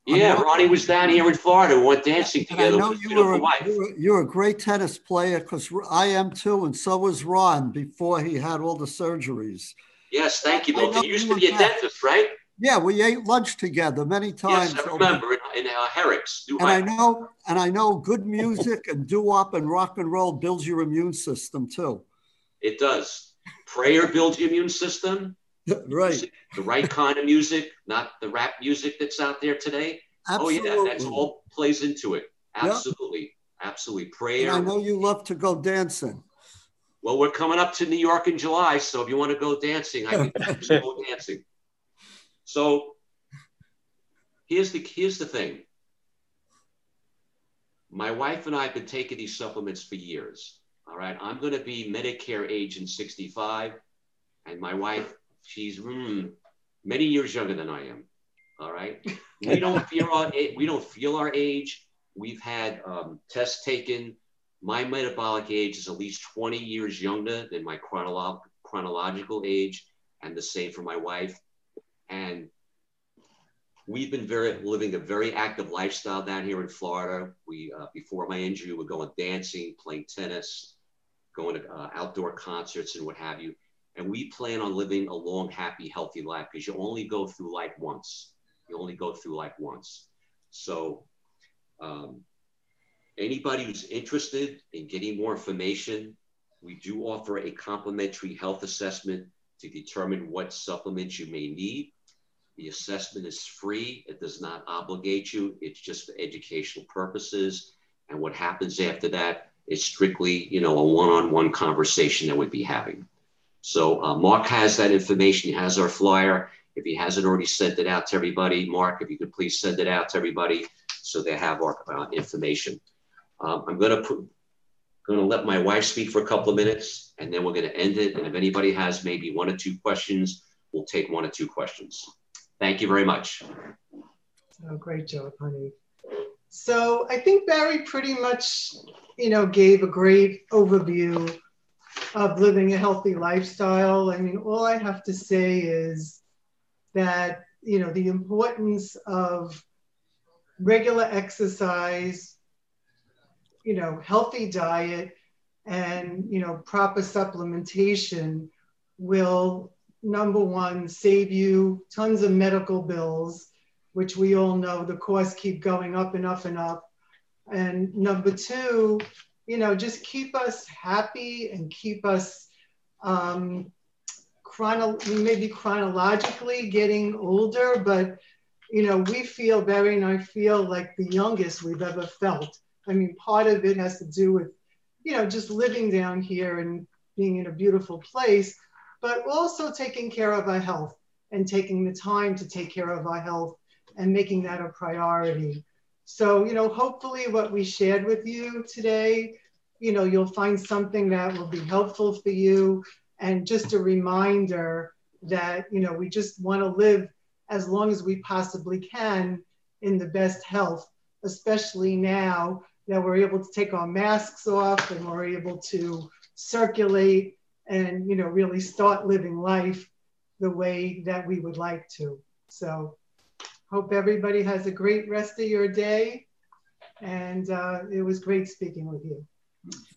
Yeah, not, Ronnie was down here in Florida. We went dancing together. I know you were, a, you were you're a great tennis player, because I am too, and so was Ron before he had all the surgeries. Yes, thank you, Milton. You used to be a dentist, right? Yeah, we ate lunch together many times. Yes, I remember over. in, in uh, Herrick's. And I know, and I know, good music and doo-wop and rock and roll builds your immune system too. It does. Prayer builds your immune system. Right. Music, the right kind of music, not the rap music that's out there today. Absolutely. Oh yeah, that's all plays into it. Absolutely. Yep. Absolutely. Prayer. And I know you love to go dancing. Well, we're coming up to New York in July, so if you want to go dancing, I can go dancing. So here's the here's the thing. My wife and I have been taking these supplements for years. All right. I'm gonna be Medicare age in sixty-five, and my wife, she's mm, many years younger than I am. All right. We don't feel our we don't feel our age. We've had um, tests taken. My metabolic age is at least twenty years younger than my chronolo- chronological age, and the same for my wife. And we've been very living a very active lifestyle down here in Florida. We uh, before my injury, we were going dancing, playing tennis, going to uh, outdoor concerts, and what have you. And we plan on living a long, happy, healthy life, because you only go through life once. You only go through life once. So um, anybody who's interested in getting more information, we do offer a complimentary health assessment to determine what supplements you may need. The assessment is free. It does not obligate you. It's just for educational purposes. And what happens after that is strictly, you know, a one-on-one conversation that we'd be having. So uh, Mark has that information. He has our flyer. If he hasn't already sent it out to everybody, Mark, if you could please send it out to everybody so they have our uh, information. Um, I'm going to put, going to let my wife speak for a couple of minutes, and then we're going to end it. And if anybody has maybe one or two questions, we'll take one or two questions. Thank you very much. Oh, great job, honey. So I think Barry pretty much, you know, gave a great overview of living a healthy lifestyle. I mean, all I have to say is that, you know, the importance of regular exercise, you know, healthy diet, and, you know, proper supplementation will, number one, save you tons of medical bills, which we all know the costs keep going up and up and up. And number two, you know, just keep us happy and keep us um, chrono- maybe chronologically getting older, but, you know, we feel, Barry and I feel like the youngest we've ever felt. I mean, part of it has to do with, you know, just living down here and being in a beautiful place, but also taking care of our health and taking the time to take care of our health and making that a priority. So, you know, hopefully what we shared with you today, you know, you'll find something that will be helpful for you. And just a reminder that, you know, we just want to live as long as we possibly can in the best health, especially now that we're able to take our masks off and we're able to circulate and, you know, really start living life the way that we would like to. So hope everybody has a great rest of your day. And uh, it was great speaking with you.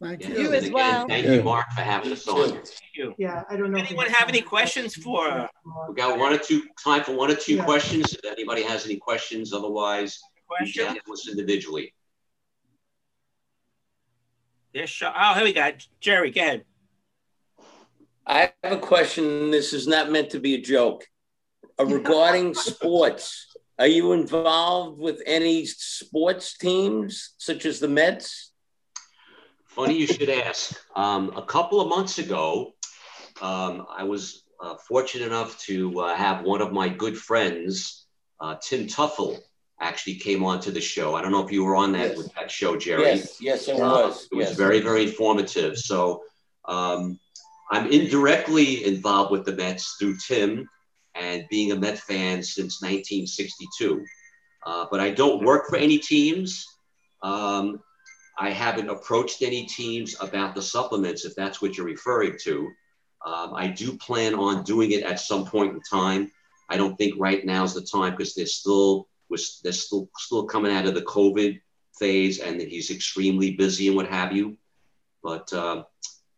Thank yeah, you as well. Thank yeah. you, Mark, for having us on. Thank you. Yeah, I don't know. Anyone if have any questions for? Uh, we got one or two time for one or two yeah. questions. If anybody has any questions, otherwise, questions? You can listen individually. There's oh, here we got Jerry. Go ahead. I have a question. This is not meant to be a joke. Uh, regarding sports, are you involved with any sports teams, such as the Mets? Funny you should ask. Um, a couple of months ago, um, I was uh, fortunate enough to uh, have one of my good friends, uh, Tim Tuffle, actually came onto the show. I don't know if you were on that yes. with that show, Jerry. Yes, yes, I was. Uh, it yes. was very, very informative. So um, I'm indirectly involved with the Mets through Tim and being a Met fan since nineteen sixty-two. Uh, but I don't work for any teams. Um, I haven't approached any teams about the supplements, if that's what you're referring to. Um, I do plan on doing it at some point in time. I don't think right now is the time because they're still was they're still still coming out of the COVID phase, and he's extremely busy and what have you. But uh,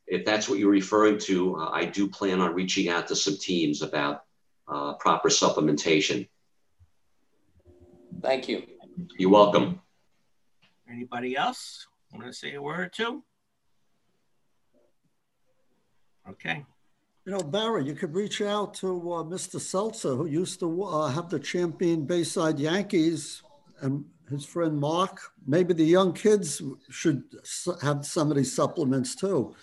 if that's what you're referring to, uh, I do plan on reaching out to some teams about uh, proper supplementation. Thank you. You're welcome. Anybody else want to say a word or two? Okay. You know, Barry, you could reach out to uh, Mister Seltzer, who used to uh, have the champion Bayside Yankees, and his friend Mark. Maybe the young kids should have some of these supplements too.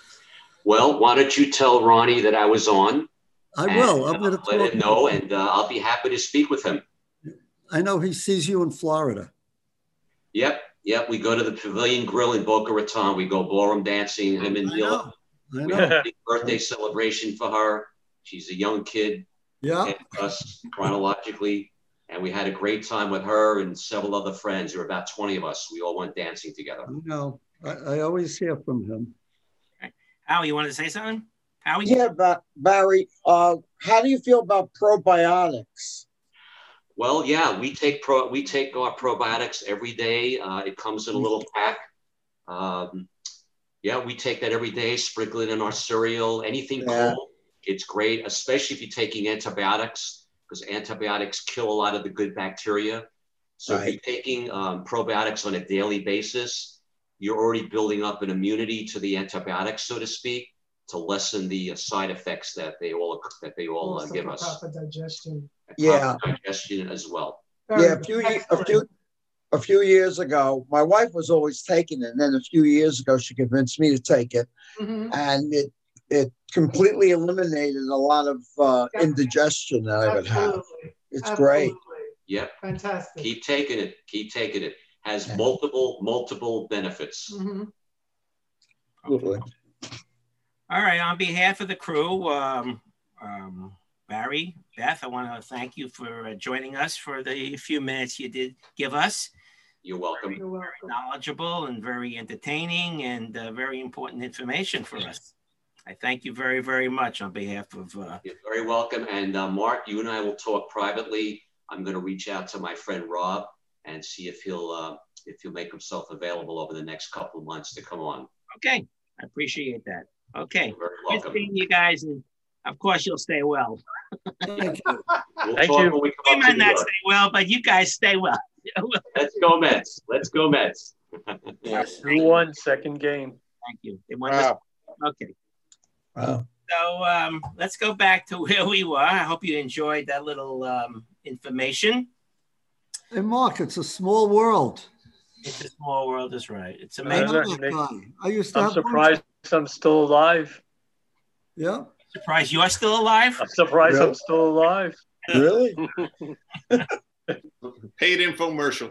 Well, why don't you tell Ronnie that I was on? I and, will. I'm uh, going to let him know, and uh, I'll be happy to speak with him. I know he sees you in Florida. Yep. Yeah, we go to the Pavilion Grill in Boca Raton. We go ballroom dancing, him and Dilla. We have a big birthday celebration for her. She's a young kid. Yeah. Us chronologically. And we had a great time with her and several other friends. There were about twenty of us. We all went dancing together. You know, I, I always hear from him. Okay. Howie, you want to say something? Howie? Yeah, but Barry, uh, how do you feel about probiotics? Well, yeah, we take pro we take our probiotics every day. Uh, it comes in a little pack. Um, yeah, we take that every day, sprinkle it in our cereal, anything yeah. cold. It's great, especially if you're taking antibiotics, because antibiotics kill a lot of the good bacteria. So right. if you're taking um, probiotics on a daily basis, you're already building up an immunity to the antibiotics, so to speak, to lessen the side effects that they all that they all uh, give us. Proper digestion. Yeah, digestion as well. Yeah, a few a few a few years ago, my wife was always taking it, and then a few years ago, she convinced me to take it, mm-hmm. and it it completely eliminated a lot of uh, indigestion that I would Absolutely. have. It's Absolutely. great. Yep, fantastic. Keep taking it. Keep taking it. Has yeah. multiple multiple benefits. Mm-hmm. Okay. All right, on behalf of the crew, um, um, Barry, Beth, I want to thank you for uh, joining us for the few minutes you did give us. You're welcome. Very, very knowledgeable and very entertaining and uh, very important information for us. I thank you very, very much on behalf of- uh, You're very welcome. And uh, Mark, you and I will talk privately. I'm going to reach out to my friend Rob and see if he'll, uh, if he'll make himself available over the next couple of months to come on. Okay, I appreciate that. Okay, good seeing you guys, and of course you'll stay well. Thank you. We'll Thank you. We, we might not stay well, but you guys stay well. Let's go Mets. Let's go Mets. Yes. They won second game. Thank you. They won wow. Okay. Wow. So um, let's go back to where we were. I hope you enjoyed that little um, information. Hey, Mark, it's a small world. It's a small world, is right. It's amazing. I used to I'm surprised I'm still alive. Yeah. Surprised you're still alive? I'm surprised really? I'm still alive. Really? Paid infomercial.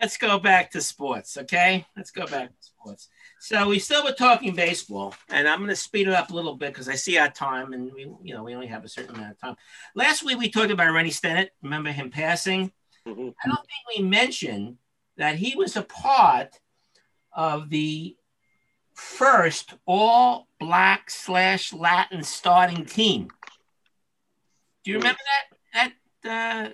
Let's go back to sports, okay? Let's go back to sports. So we still were talking baseball, and I'm going to speed it up a little bit because I see our time, and we, you know, we only have a certain amount of time. Last week we talked about Rennie Stennett. Remember him passing? I don't think we mentioned that he was a part of the first all black slash Latin starting team. Do you remember that? That uh,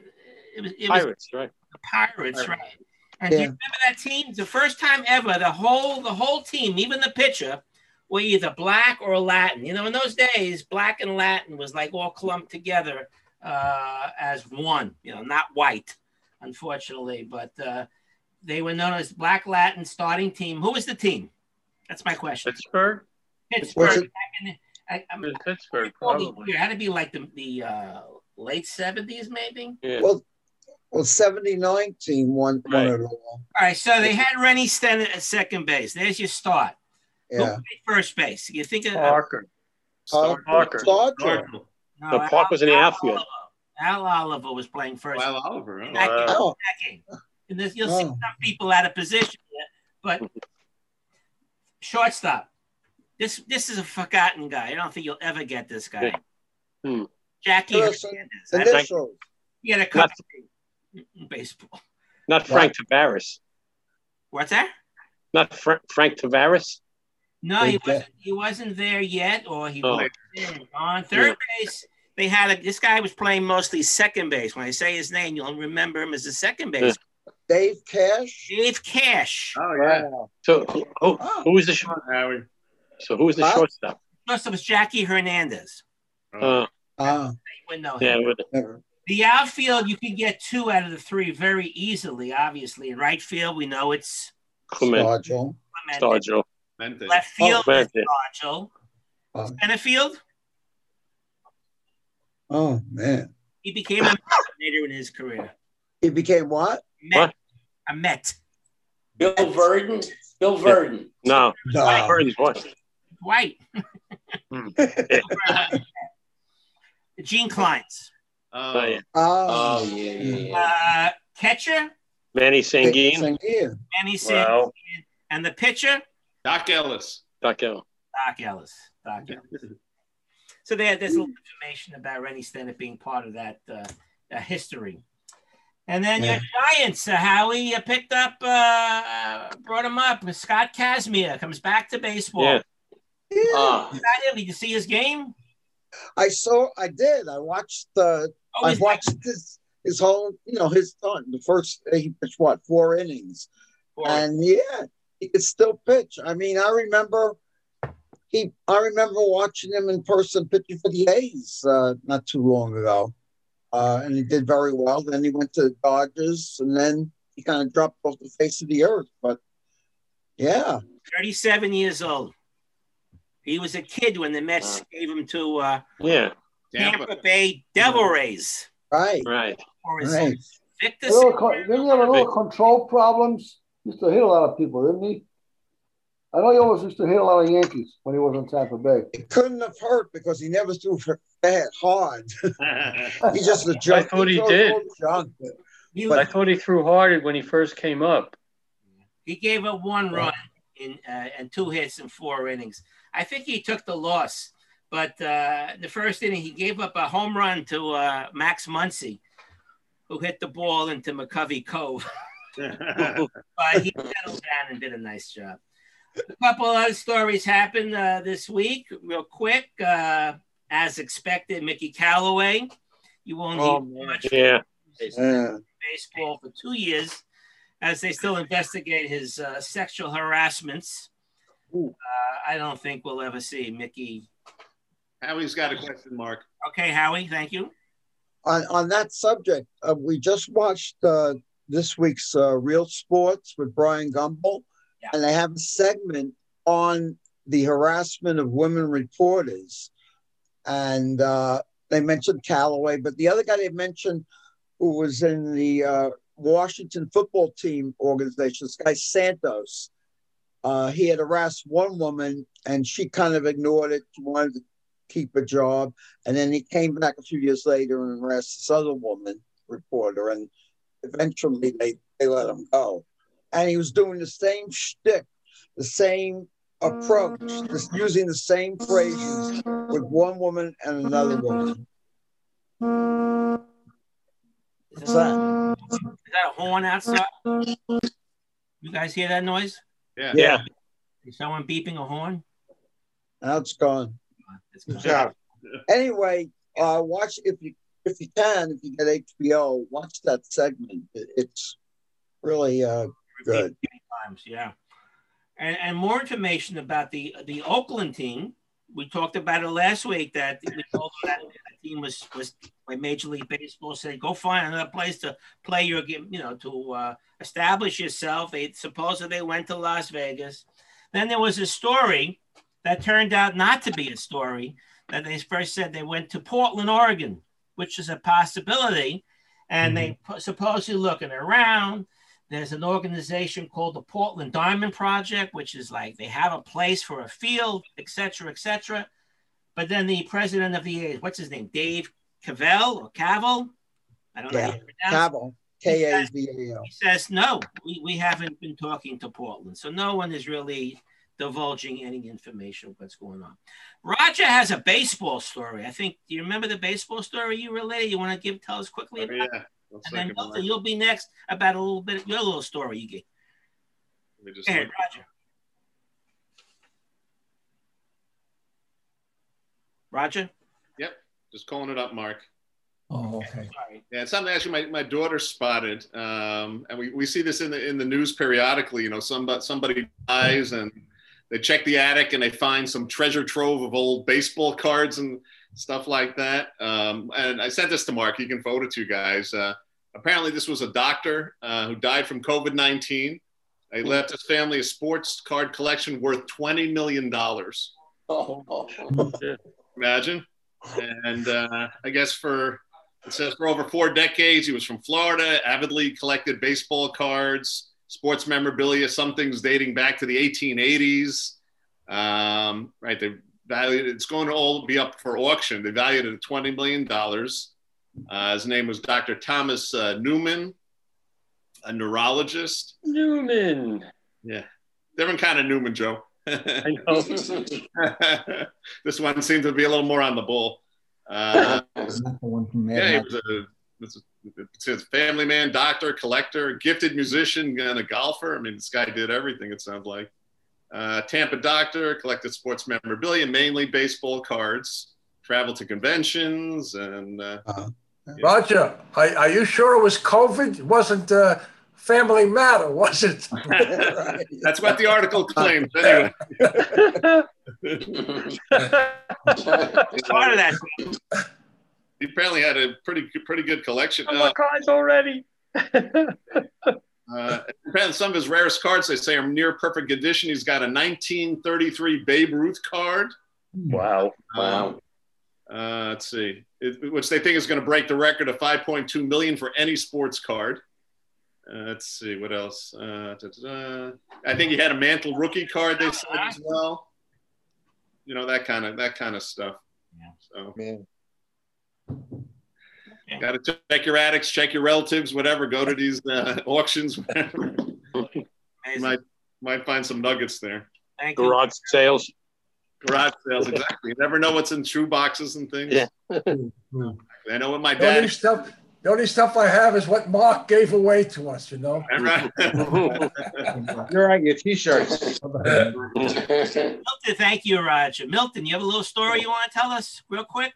it was, it Pirates, was, right? The Pirates, Pirates, right? And yeah. do you remember that team? The first time ever, the whole the whole team, even the pitcher, were either black or Latin. You know, in those days, black and Latin was like all clumped together uh, as one. You know, not white, unfortunately, but uh, they were known as Black Latin starting team. Who was the team? That's my question. Pittsburgh. Pittsburgh. I, I mean, Pittsburgh, probably. It had to be like the, the uh, late seventies, maybe? Yeah. Well, well, seventy-nine team won, right. won it all. All right, so they had Rennie Stenett at second base. There's your start. Yeah. Who played first base? You think of Parker. Uh, Parker. Parker. Parker. No, the Park was in the outfield. Al Oliver was playing first. Al Oliver. Huh? That game, oh. that game. And this, you'll oh. see some people out of position here, but shortstop. This this is a forgotten guy. I don't think you'll ever get this guy. Hmm. Jackie Hernandez. Initials. He had a couple in baseball. Not Frank right. Tavares. What's that? Not Fra Frank Tavares? No, he wasn't, he wasn't there yet, or he oh. wasn't there. On third yeah. base, they had a, this guy was playing mostly second base. When I say his name, you'll remember him as a second base. Yeah. Dave Cash? Dave Cash. Oh, yeah. Wow. So who, who, who was the short Howard? So who was the huh? shortstop? Shortstop was Jackie Hernandez. Uh, uh, yeah, the outfield, you can get two out of the three very easily, obviously. In right field, we know it's Stargell. Stargell. Left field, oh, Stargell. Um, Center field? Oh, man. He became a Met later in his career. He became what? Met. What? A Met. Bill Verdon. Bill Verdon. No. no. White. Verdon's what? White. Gene Kleins. Oh, yeah. Oh, yeah. yeah. Uh, catcher? Manny Sanguin. Manny Sanguin. Wow. And the pitcher? Doc Ellis. Doc Ellis. Doc Ellis. Doc Ellis. So there, there's a little information about Rennie Stenett being part of that uh, uh, history. And then yeah. your Giants, uh, Howie, you picked up, uh, brought him up. Scott Kazmir comes back to baseball. Yeah. yeah. Uh, did you see his game? I saw. I did. I watched the. Oh, I watched his his whole. You know, his run. The first he pitched what four innings, four. and yeah, he could still pitch. I mean, I remember he. I remember watching him in person pitching for the A's uh, not too long ago. Uh, and he did very well. Then he went to the Dodgers, and then he kind of dropped off the face of the earth. But, yeah. thirty-seven years old. He was a kid when the Mets uh, gave him to uh, yeah. Tampa, Tampa Bay Devil Rays. Right. Right. Or is right. Victor didn't he have a little control problems? He used to hit a lot of people, didn't he? I know he always used to hit a lot of Yankees when he was in Tampa Bay. It couldn't have hurt because he never threw for bad hard. He just a junk. I thought he, he did. Junk. But I thought he threw hard when he first came up. He gave up one run in uh, and two hits in four innings. I think he took the loss, but uh, the first inning he gave up a home run to uh, Max Muncy, who hit the ball into McCovey Cove. But he settled down and did a nice job. A couple other stories happened uh, this week, real quick. Uh, as expected, Mickey Callaway. You won't oh, need much yeah. yeah. baseball for two years as they still investigate his uh, sexual harassments. Uh, I don't think we'll ever see Mickey. Howie's got a question mark. Okay, Howie, thank you. On, on that subject, uh, we just watched uh, this week's uh, Real Sports with Brian Gumbel. Yeah. And they have a segment on the harassment of women reporters. And uh, they mentioned Callaway, but the other guy they mentioned who was in the uh, Washington football team organization, this guy Santos, uh, he had harassed one woman and she kind of ignored it. She wanted to keep a job. And then he came back a few years later and harassed this other woman reporter. And eventually they, they let him go. And he was doing the same shtick, the same approach, just using the same phrases with one woman and another woman. Is that, is that a horn outside? You guys hear that noise? Yeah. Yeah. Is someone beeping a horn? Now it's gone. It's gone. Yeah. Anyway, uh, watch if you if you can, if you get H B O, watch that segment. It's really uh, good. Times, yeah. And, and more information about the the Oakland team. We talked about it last week that we told them that the team was, was by Major League Baseball said, go find another place to play your game, you know, to uh, establish yourself. They supposedly they went to Las Vegas. Then there was a story that turned out not to be a story, that they first said they went to Portland, Oregon, which is a possibility. And mm-hmm. they p- supposedly looking around. There's an organization called the Portland Diamond Project, which is like they have a place for a field, et cetera, et cetera. But then the president of the A's, what's his name? Dave Cavell or Cavell? I don't yeah. know. Cavell, K A V E L. He says, no, we, we haven't been talking to Portland. So no one is really divulging any information of what's going on. Roger has a baseball story. I think, do you remember the baseball story you related? You want to give tell us quickly about oh, yeah. it? We'll and then Milton, you'll be next about a little bit of your little story you gave. Let me just Aaron, Roger. Roger? Yep. Just calling it up, Mark. Oh, okay. Sorry. Yeah, it's something actually my, my daughter spotted. Um, and we, we see this in the in the news periodically, you know, somebody somebody dies and they check the attic and they find some treasure trove of old baseball cards and stuff like that. Um, and I sent this to Mark. You can forward it to you guys. Uh, apparently, this was a doctor uh, who died from COVID nineteen. He left his family a sports card collection worth twenty million dollars. Oh, imagine. And uh, I guess for, it says for over four decades, he was from Florida, avidly collected baseball cards, sports memorabilia, some things dating back to the eighteen eighties. Um, right, they valued, it's going to all be up for auction. They valued it at twenty million dollars. Uh, his name was Doctor Thomas uh, Newman, a neurologist. Newman. Yeah. Different kind of Newman, Joe. I know. This one seemed to be a little more on the ball. Uh, yeah, he was a, it's his family man, doctor, collector, gifted musician, and a golfer. I mean, this guy did everything, it sounds like. Uh, Tampa doctor, collected sports memorabilia, mainly baseball cards, traveled to conventions, and... Uh, uh, Roger, are, are you sure it was COVID? It wasn't uh, Family Matter, was it? That's what the article claims, anyway. Part of that. He apparently had a pretty pretty good collection. Oh, my cards already. Uh, some of his rarest cards, they say, are near perfect condition. He's got a nineteen thirty-three Babe Ruth card. Wow. Wow. Uh, uh, let's see. It, which they think is going to break the record of five point two million dollars for any sports card. Uh, let's see. What else? Uh, I think he had a Mantle rookie card, they said, as well. You know, that kind of that kind of stuff. Yeah. So, man. Yeah. Got to check your addicts, check your relatives, whatever. Go to these uh, auctions. might might find some nuggets there. Thank Garage you. sales. Garage sales, exactly. You never know what's in shoe boxes and things. Yeah. I know what my dad. The only, stuff, the only stuff I have is what Mark gave away to us. You know. Right. You're on your T-shirts. Milton, thank you, Roger. Milton, you have a little story you want to tell us, real quick?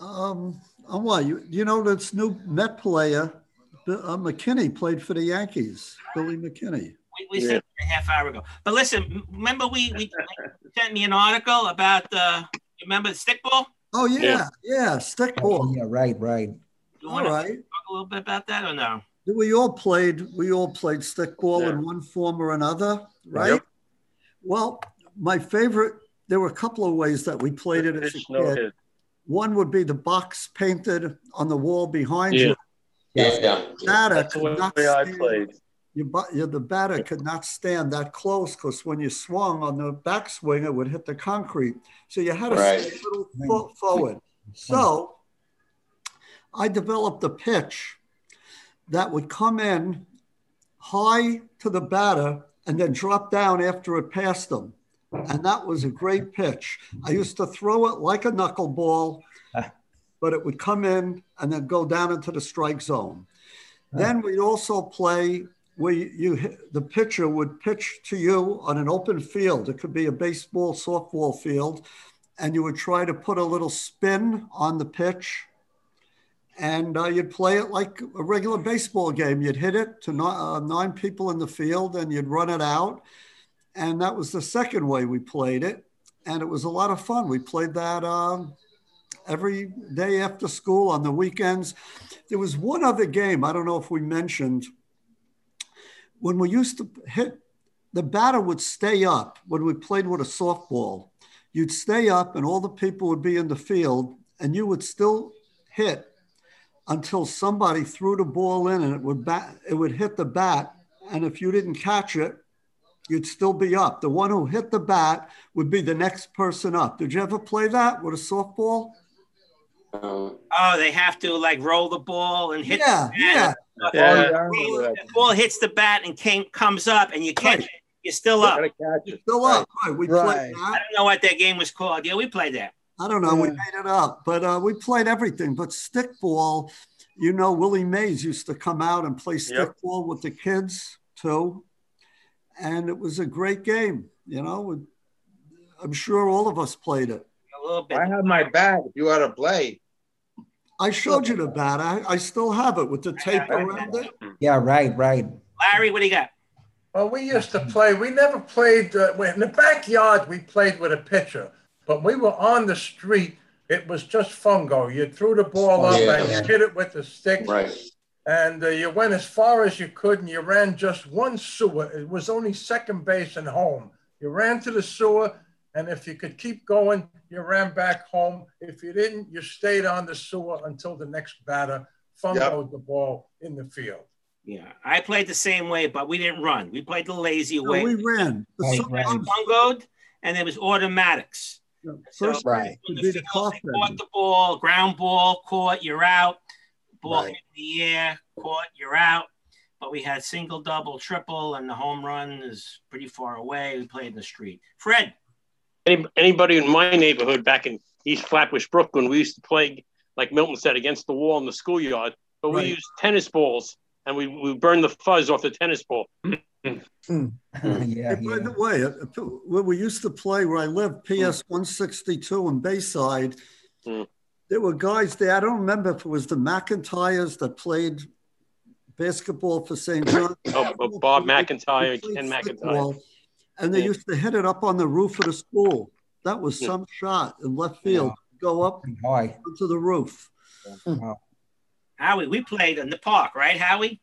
Um, oh, well, you, you know, this new Met player, uh, McKinney, played for the Yankees, Billy McKinney. We, we yeah. said a half hour ago. But listen, remember we, we sent me an article about, uh, remember the stickball? Oh, yeah, yeah, yeah stickball. Yeah, right, right. You want all right. to talk a little bit about that or no? We all played, we all played stickball yeah. in one form or another, right? Yep. Well, my favorite, there were a couple of ways that we played it as a kid. One would be the box painted on the wall behind yeah. you. Yeah, yeah. The batter That's could the way not I stand, played. You, you, the batter could not stand that close because when you swung on the backswing, it would hit the concrete. So you had to right. stay a little fo- forward. So I developed a pitch that would come in high to the batter and then drop down after it passed them. And that was a great pitch. I used to throw it like a knuckleball, but it would come in and then go down into the strike zone. Then we'd also play where you, the pitcher would pitch to you on an open field. It could be a baseball, softball field. And you would try to put a little spin on the pitch And uh, you'd play it like a regular baseball game. You'd hit it to no, uh, nine people in the field and you'd run it out. And that was the second way we played it. And it was a lot of fun. We played that uh, every day after school, on the weekends. There was one other game, I don't know if we mentioned, when we used to hit, the batter would stay up when we played with a softball. You'd stay up and all the people would be in the field and you would still hit until somebody threw the ball in and it would bat, it would hit the bat. And if you didn't catch it, you'd still be up. The one who hit the bat would be the next person up. Did you ever play that with a softball? Oh, they have to like roll the ball and hit yeah, the bat. Yeah, yeah. The ball hits the bat and came, comes up and you catch right. it. You're still up. You're still right. up. Right. We right. played that. I don't know what that game was called. Yeah, we played that. I don't know. Yeah. We made it up, but uh, we played everything. But stickball, you know, Willie Mays used to come out and play stickball yep. with the kids too, and it was a great game. You know, I'm sure all of us played it. A little bit. I have my bat. If you want to play, I showed you the bat. I, I still have it with the tape around it. Yeah, right, right. Larry, what do you got? Well, we used to play. We never played uh, in the backyard. We played with a pitcher. But we were on the street. It was just fungo. You threw the ball up yeah. and you hit it with the stick. Right. And uh, you went as far as you could, and you ran just one sewer. It was only second base and home. You ran to the sewer, and if you could keep going, you ran back home. If you didn't, you stayed on the sewer until the next batter fungoed yep. the ball in the field. Yeah, I played the same way, but we didn't run. We played the lazy no, way. We ran. The fungoed, and it was automatics. First so, right. The field, the caught the ball, ground ball, caught, you're out. Ball right. hit in the air, caught, you're out. But we had single, double, triple, and the home run is pretty far away. We played in the street. Fred. Any, anybody in my neighborhood back in East Flatbush, Brooklyn, we used to play, like Milton said, against the wall in the schoolyard. But right. we used tennis balls, and we, we burned the fuzz off the tennis ball. Mm. Uh, yeah, and by yeah. the way, when we used to play where I lived, P S one sixty-two in Bayside, mm. there were guys there. I don't remember if it was the McIntyres that played basketball for Saint John. Oh, oh Bob McIntyre, Ken McIntyre. And they yeah. used to hit it up on the roof of the school. That was yeah. some shot in left field. Yeah. Go up high to the roof. Yeah. Mm. Howie, we played in the park, right, Howie?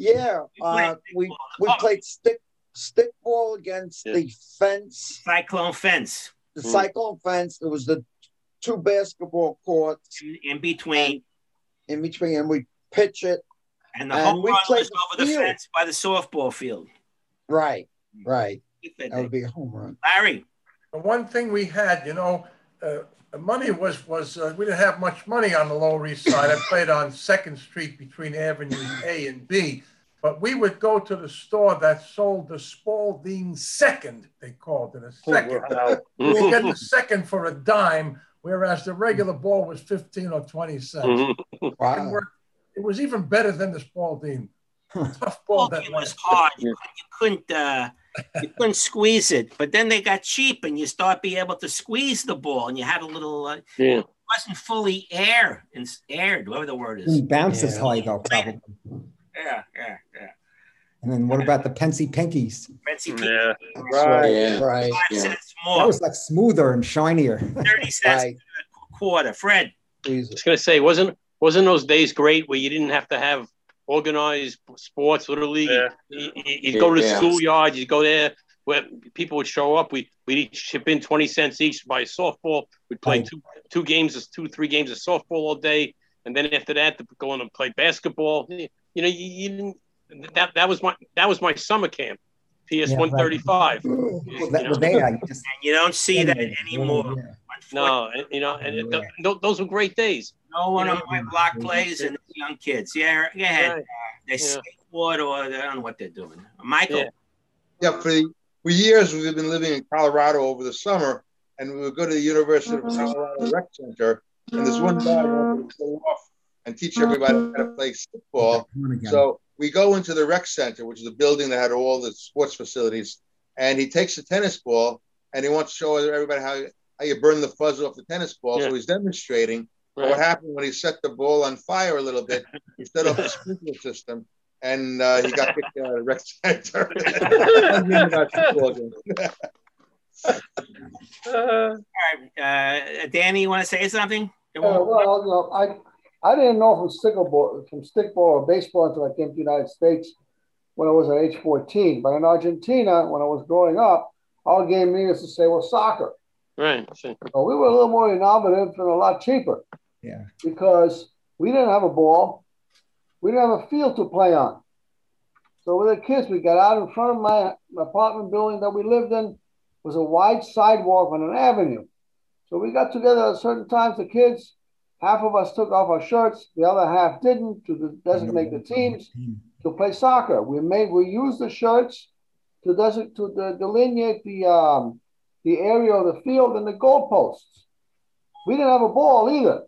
Yeah, we played, uh, we, we played stick stickball against yeah. the fence. Cyclone fence. The mm. cyclone fence. It was the two basketball courts. In between. In between, and we pitch it. And the and home run was over the, the fence by the softball field. Right, right. That would be a home run. Larry. The one thing we had, you know, uh, money was, was uh, we didn't have much money on the Lower East Side. I played on second Street between Avenues A and B. But we would go to the store that sold the Spalding second, they called it a second. We'd get the second for a dime, whereas the regular ball was fifteen or twenty cents. Wow. Worked, it was even better than the Spalding. Tough ball. Well, it was hard. You couldn't, uh, you couldn't squeeze it. But then they got cheap, and you start being able to squeeze the ball, and you had a little. Uh, yeah. It wasn't fully air and aired, whatever the word is. It bounces yeah. high though, probably. Yeah, yeah, yeah. And then what yeah. about the Pensy Pinkies? Pensy Pinkies. Yeah. Right, yeah. right. Five yeah. cents more. That was like smoother and shinier. Thirty cents right. a quarter. Fred. Jesus. I was gonna say, wasn't wasn't those days great where you didn't have to have organized sports, little league. Yeah. You, you'd go to the yeah. schoolyard. You'd go there where people would show up. We we'd each chip in twenty cents each by softball. We'd play oh. two two games, two three games of softball all day, and then after that, go on and play basketball. You know, you, you didn't, that that was my that was my summer camp. P S one thirty five. You don't see that anymore. Yeah. No, and, you know, and yeah. th th those were great days. No one you know, on my block plays and young kids. Yeah, go ahead. Right. They yeah. skateboard or they don't know what they're doing. Michael. Yeah, yeah for, the, for years we've been living in Colorado over the summer, and we would go to the University of Colorado Rec Center, and this one guy would go off and teach everybody how to play football. So we go into the rec center, which is a building that had all the sports facilities, and he takes a tennis ball, and he wants to show everybody how, how you burn the fuzz off the tennis ball. Yeah. So he's demonstrating. Right. What happened when he set the ball on fire a little bit, he set off the sprinkler system, and uh, he got kicked out of the rec center. All right, uh, Danny, you want to say something? Yeah, well, no, I I didn't know from stickball from stickball or baseball until I came to the United States when I was at age fourteen. But in Argentina, when I was growing up, our game, needless to say, was soccer. Right. So we were a little more innovative and a lot cheaper. Yeah. Because we didn't have a ball, we didn't have a field to play on. So with the kids, we got out in front of my, my apartment building that we lived in. Was a wide sidewalk on an avenue. So we got together at certain times, the kids, half of us took off our shirts, the other half didn't, to designate the teams to play soccer. We made, we used the shirts to designate, to the, delineate the, um, the area of the field and the goalposts. We didn't have a ball either.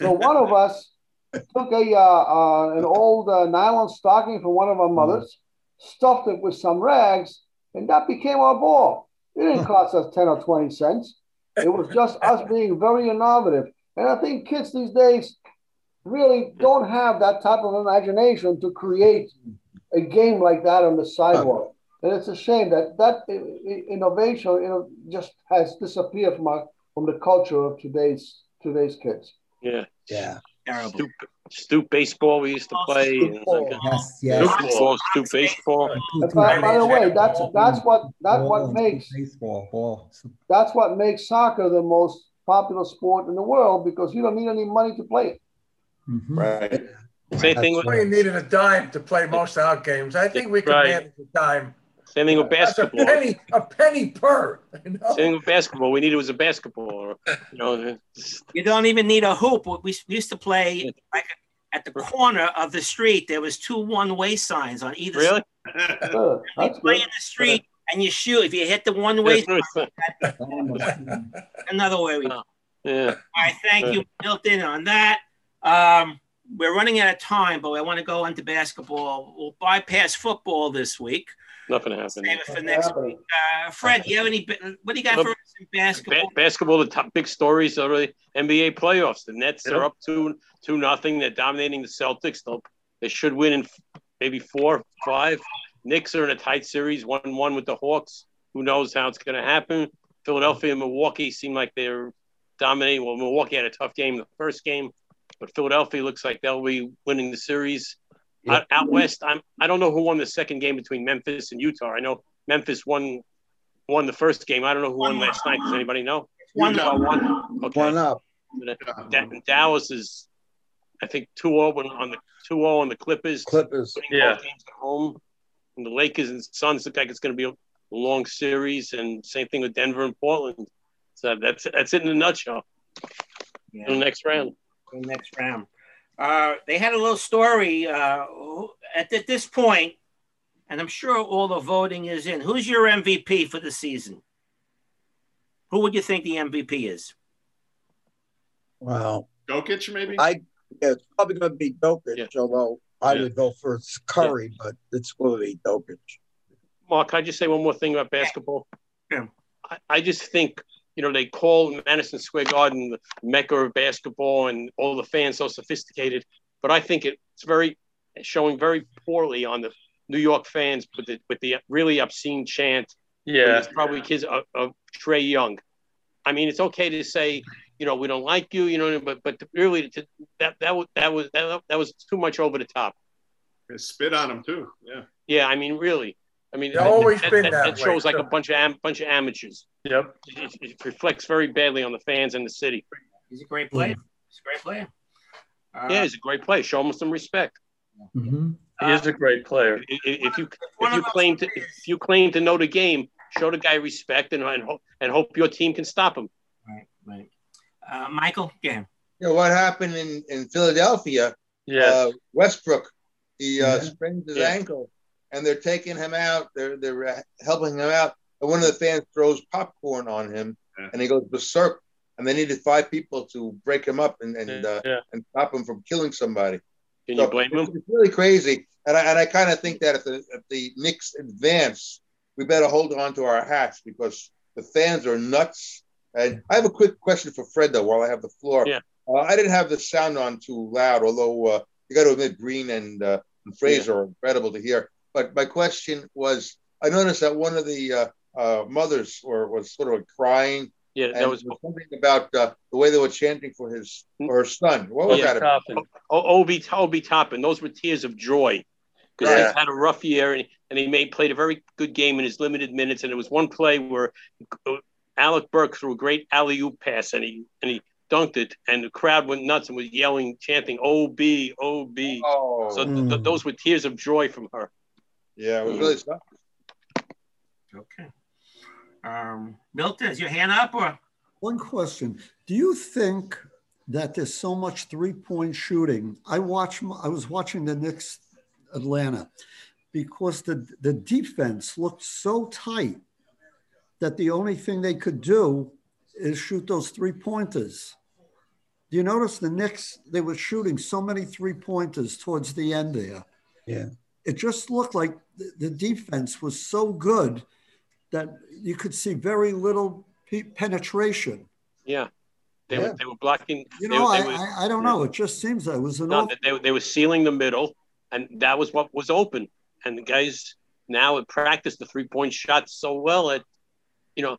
So one of us took a, uh, uh, an old uh, nylon stocking from one of our mothers, stuffed it with some rags, and that became our ball. It didn't cost us ten or twenty cents. It was just us being very innovative. And I think kids these days really don't have that type of imagination to create a game like that on the sidewalk. And it's a shame that that innovation, you know, just has disappeared from our, from the culture of today's today's kids. Yeah. Yeah. Terrible. Stoop, stoop baseball we used to play. Like yes, yes. Stoop ball, stoop baseball. By, by the way, that's that's what that's what makes baseball ball. That's what makes soccer the most popular sport in the world because you don't need any money to play it. Mm-hmm. Right. Same thing. With, we needed a dime to play most of our games. I think we could right. manage a dime. Same thing with basketball. A penny, a penny per. You know? Same thing with basketball. We needed was a basketball. Or, you know, you don't even need a hoop. We used to play like at the corner of the street. There was two one-way signs on either really? side. Really? You play good. in the street and you shoot. If you hit the one-way sign, another way we go. Yeah. All right, thank yeah. you. Built in on that. Um, we're running out of time, but I want to go into basketball. We'll bypass football this week. Nothing happened. Save it for next week. Uh, Fred, you have any? What do you got for us in basketball? Basketball, the top big stories are really N B A playoffs. The Nets yep. are up two two nothing. They're dominating the Celtics. They'll, they should win in maybe four, five. Knicks are in a tight series, one one with the Hawks. Who knows how it's going to happen? Philadelphia and Milwaukee seem like they're dominating. Well, Milwaukee had a tough game in the first game, but Philadelphia looks like they'll be winning the series. Out, out west, I'm, I don't know who won the second game between Memphis and Utah. I know Memphis won won the first game. I don't know who won last night. Does anybody know? One up. One, okay. one up. Dallas is, I think, two oh on the two oh on the Clippers. Clippers, yeah. At home. And the Lakers and Suns look like it's going to be a long series. And same thing with Denver and Portland. So that's that's it in a nutshell. Yeah. The next round. The next round. Uh, they had a little story uh, at th- this point, and I'm sure all the voting is in. Who's your M V P for the season? Who would you think the M V P is? Wow. Jokic, maybe? I, yeah, it's probably going to be Jokic, yeah. although I yeah. would go for Curry, yeah. but it's going to be Jokic. Mark, can I just say one more thing about basketball? Yeah. I, I just think – you know, they call Madison Square Garden the mecca of basketball and all the fans so sophisticated. But I think it's very showing very poorly on the New York fans with the, with the really obscene chant. Yeah. It's probably kids of, of Trey Young. I mean, it's okay to say, you know, we don't like you, you know, but but really to, that that was that was that, that was too much over the top. They spit on him too. Yeah. Yeah, I mean, really. I mean, that, always that, been that, that, that shows way. like a bunch of am- bunch of amateurs. Yep, it, it reflects very badly on the fans and the city. He's a great player. He's a great player. Uh, yeah, he's a great player. Show him some respect. Mm-hmm. Uh, he is a great player. If, if you if you claim to if you claim to know the game, show the guy respect and and hope, and hope your team can stop him. Right, right. Uh, Michael, yeah. You know what happened in, in Philadelphia? Yeah, uh, Westbrook, he uh, yeah. sprained his yeah. ankle. And they're taking him out. They're they're helping him out. And one of the fans throws popcorn on him, yeah. and he goes berserk. And they needed five people to break him up and and, yeah. uh, and stop him from killing somebody. Can so you blame it's, him? It's really crazy. And I and I kind of think that if the if the Knicks advance, we better hold on to our hats because the fans are nuts. And I have a quick question for Fred though, while I have the floor. Yeah. Uh, I didn't have the sound on too loud, although uh, you got to admit Green and, uh, and Fraser yeah. are incredible to hear. But my question was, I noticed that one of the uh, uh, mothers were, was sort of crying. Yeah, that was, was something about uh, the way they were chanting for his or her son. What was yeah, that about? Oh, Obi, Obi Toppin. Those were tears of joy because yeah. he's had a rough year, and, and he made played a very good game in his limited minutes. And it was one play where Alec Burke threw a great alley-oop pass, and he and he dunked it, and the crowd went nuts and was yelling, chanting "O B, O B." Oh. So th- th- those were tears of joy from her. Yeah, it was mm. really tough. Okay. Um, Milton, is your hand up? Or one question. Do you think that there's so much three-point shooting? I watch. I was watching the Knicks Atlanta because the, the defense looked so tight that the only thing they could do is shoot those three-pointers. Do you notice the Knicks, they were shooting so many three-pointers towards the end there? Yeah. It just looked like the, the defense was so good that you could see very little pe- penetration. Yeah, they yeah. were they were blocking. You know, they, they I, was, I I don't know. It just seems that it was an. No, open. they they were sealing the middle, and that was what was open. And the guys now have practiced the three point shot so well that, you know,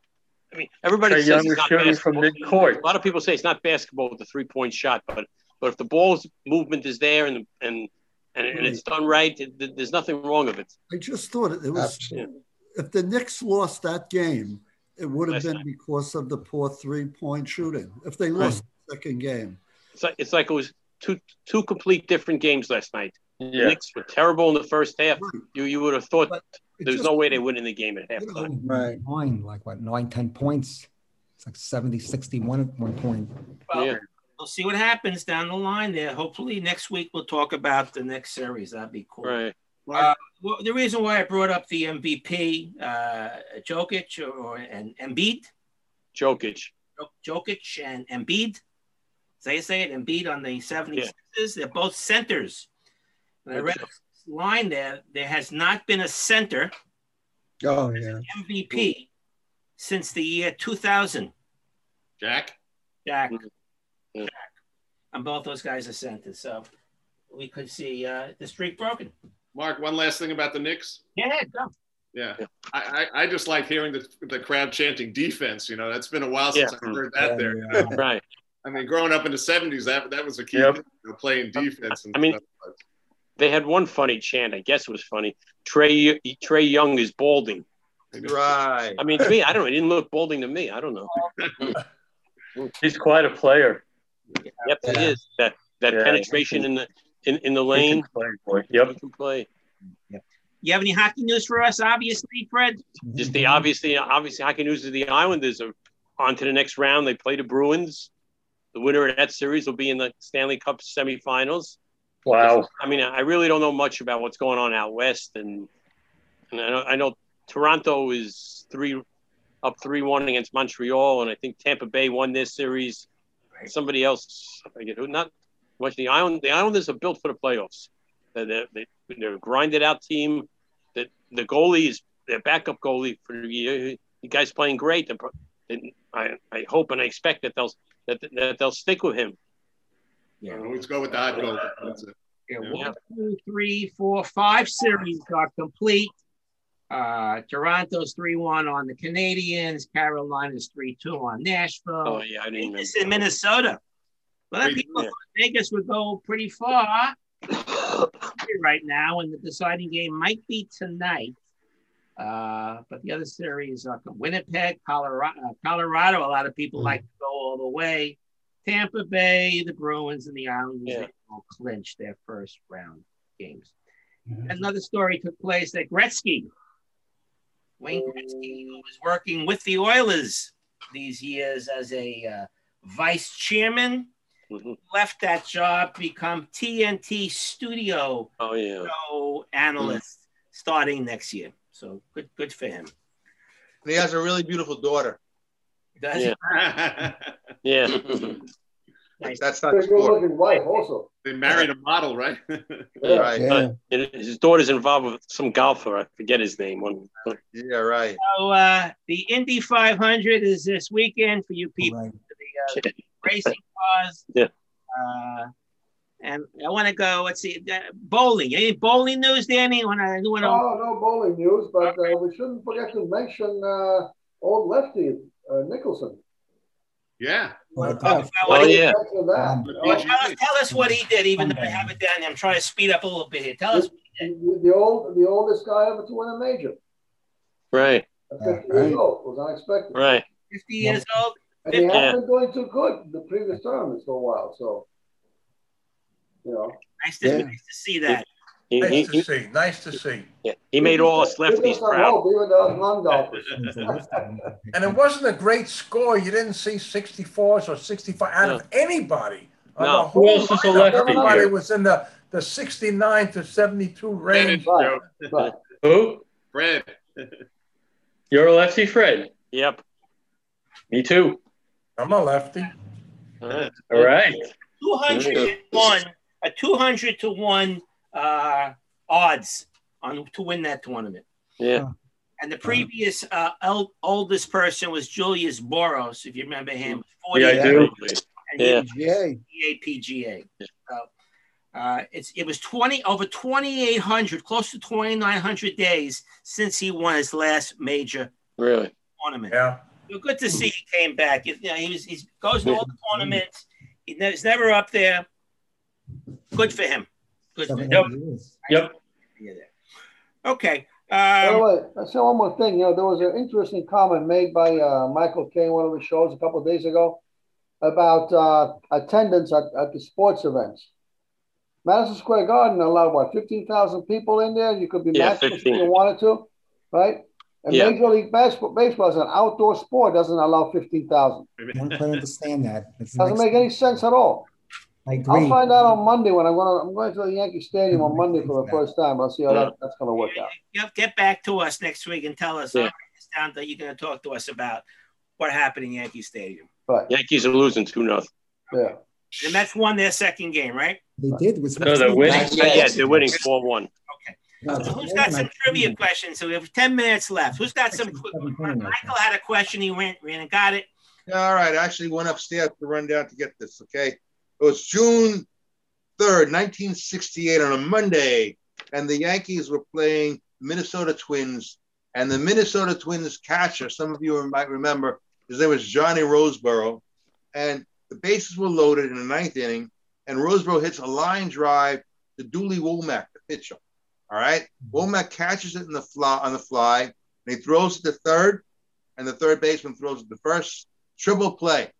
I mean, everybody Trae says Young it's not basketball. From mid-court. A lot of people say it's not basketball with the three point shot, but but if the ball's movement is there and and and, and it's done right, it, there's nothing wrong with it. I just thought it, it was. Absolutely. Yeah. If the Knicks lost that game, it would have Last been time. because of the poor three-point shooting. If they lost right. the second game. It's like, it's like it was two two complete different games last night. Yeah. The Knicks were terrible in the first half. Right. You you would have thought there's no way they win in the game at halftime. Right. Nine, like what, nine, ten points? It's like seventy, sixty-one at one point. Well, yeah. We'll see what happens down the line there. Hopefully next week we'll talk about the next series. That'd be cool. Right. Uh, well, the reason why I brought up the M V P, uh, Jokic or, or and Embiid, Jokic, Jokic and Embiid, say so say it, Embiid on the seventy-sixers. Yeah. They're both centers. And I read a line there. There has not been a center oh, yeah. an M V P since the year two thousand. Jack, Jack, yeah. Jack, and both those guys are centers. So we could see uh, the streak broken. Mark, one last thing about the Knicks. Yeah, go. Yeah, yeah. I, I, I just like hearing the, the crowd chanting defense. You know, that's been a while since yeah. I heard that yeah, there. You know? Right. I mean, growing up in the seventies, that that was a key yep. thing, you know, playing defense. And I mean, stuff. They had one funny chant. I guess it was funny. Trae Trae Young is balding. Right. I mean, to me, I don't know. It didn't look balding to me. I don't know. He's quite a player. Yep, yeah. it is. That that yeah, penetration in the. In in the lane, play, yep. Can play. Yep. You have any hockey news for us? Obviously, Fred. Just the obviously, obviously hockey news is the Islanders are on to the next round. They play the Bruins. The winner of that series will be in the Stanley Cup semifinals. Wow. I mean, I really don't know much about what's going on out west, and and I know, I know Toronto is three up three one against Montreal, and I think Tampa Bay won this series. Right. Somebody else, I forget who, not. Much the Island, the Islanders are built for the playoffs. They're, they're, they're a grinded out team. The, the goalie is their backup goalie for the year. The guy's playing great. And I, I hope and I expect that they'll that, that they'll stick with him. Yeah, always go with the hot goalie. Yeah, one, two, three, four, five series are complete. Uh, Toronto's three one on the Canadians. Carolina's three two on Nashville. Oh yeah, I didn't. This is Minnesota. Well, people yeah. thought Vegas would go pretty far right now, and the deciding game might be tonight. Uh, but the other series are Winnipeg, Colorado, Colorado. A lot of people mm. like to go all the way. Tampa Bay, the Bruins, and the Islanders yeah. all clinch their first round games. Mm. Another story took place that Gretzky, Wayne Gretzky, who was working with the Oilers these years as a uh, vice chairman, Mm-hmm. left that job, become T N T studio oh, yeah. show analyst mm-hmm. starting next year. So good, good for him. And he has a really beautiful daughter. Does yeah. he? yeah. Nice. That's not his wife also. They married a model, right? yeah, right. Yeah. Uh, his daughter's involved with some golfer. I forget his name. One. Yeah, right. So uh, the Indy five hundred is this weekend for you people. Right. The, uh, racing cars. Yeah. Uh, and I want to go. Let's see, uh, bowling. Any bowling news, Danny? When I do no, no bowling news, but uh, we shouldn't forget to mention uh, old lefty uh, Nicholson. Yeah. Well, oh, oh yeah. Um, well, tell, us, tell us what he did, even though I have it down. I'm trying to speed up a little bit here. Tell us. The, the old, the oldest guy ever to win a major. Right. At fifty right. years old, was unexpected. Right. Fifty years old. And he hasn't yeah. been doing too good the previous term in so while. So, you know. Nice to, yeah. nice to see that. He, nice he, to he, see. Nice to see. Yeah. He made all us lefties proud. And it wasn't a great score. You didn't see sixty-fours or sixty-five out no. of anybody. No. Who else is a lefty? Everybody here? Was in the, the sixty-nine to seventy-two range. Right. Right. Who? Fred. You're a lefty, Fred? Yep. Me too. I'm a lefty. All right. two hundred to one, a two hundred to one uh, odds on to win that tournament. Yeah. And the previous uh, old, oldest person was Julius Boros, if you remember him. Yeah, I do. And yeah. P G A. So, uh, it's it was twenty over twenty-eight hundred, close to twenty-nine hundred days since he won his last major really? tournament. Yeah. Well, good to see he came back. You know, he was, he's, goes to all the tournaments. He's never up there. Good for him. Good for him. Yep. Yep. Okay. Um, By the way, I said one more thing. You know, there was an interesting comment made by uh, Michael Kane, one of his shows a couple of days ago, about uh, attendance at, at the sports events. Madison Square Garden allowed, what, fifteen thousand people in there? You could be yeah, maximum if you wanted to, right? And yeah. Major League Baseball, baseball is an outdoor sport, doesn't allow fifteen thousand. I don't quite understand that. It doesn't make any sense at all. I agree. I'll find out on Monday when I'm going to, I'm going to the Yankee Stadium on Monday for the first time. I'll see how yeah. that, that's going to work out. You have to get back to us next week and tell us yeah. down that you're going to talk to us about what happened in Yankee Stadium. Right. Yankees are losing two nothing. Yeah. The Mets won their second game, right? They did. With no, they're winning. Yeah, they're winning four one. Okay. So who's got some trivia questions? So we have ten minutes left. Who's got some? Michael had a question. He went, ran and got it. All right. I actually went upstairs to run down to get this. Okay. It was June third, nineteen sixty-eight on a Monday, and the Yankees were playing Minnesota Twins, and the Minnesota Twins catcher, some of you might remember, his name was Johnny Roseboro, and the bases were loaded in the ninth inning, and Roseboro hits a line drive to Dooley Womack, the pitcher. All right, Womack catches it in the fly, on the fly, and he throws it to third, and the third baseman throws it to first. Triple play.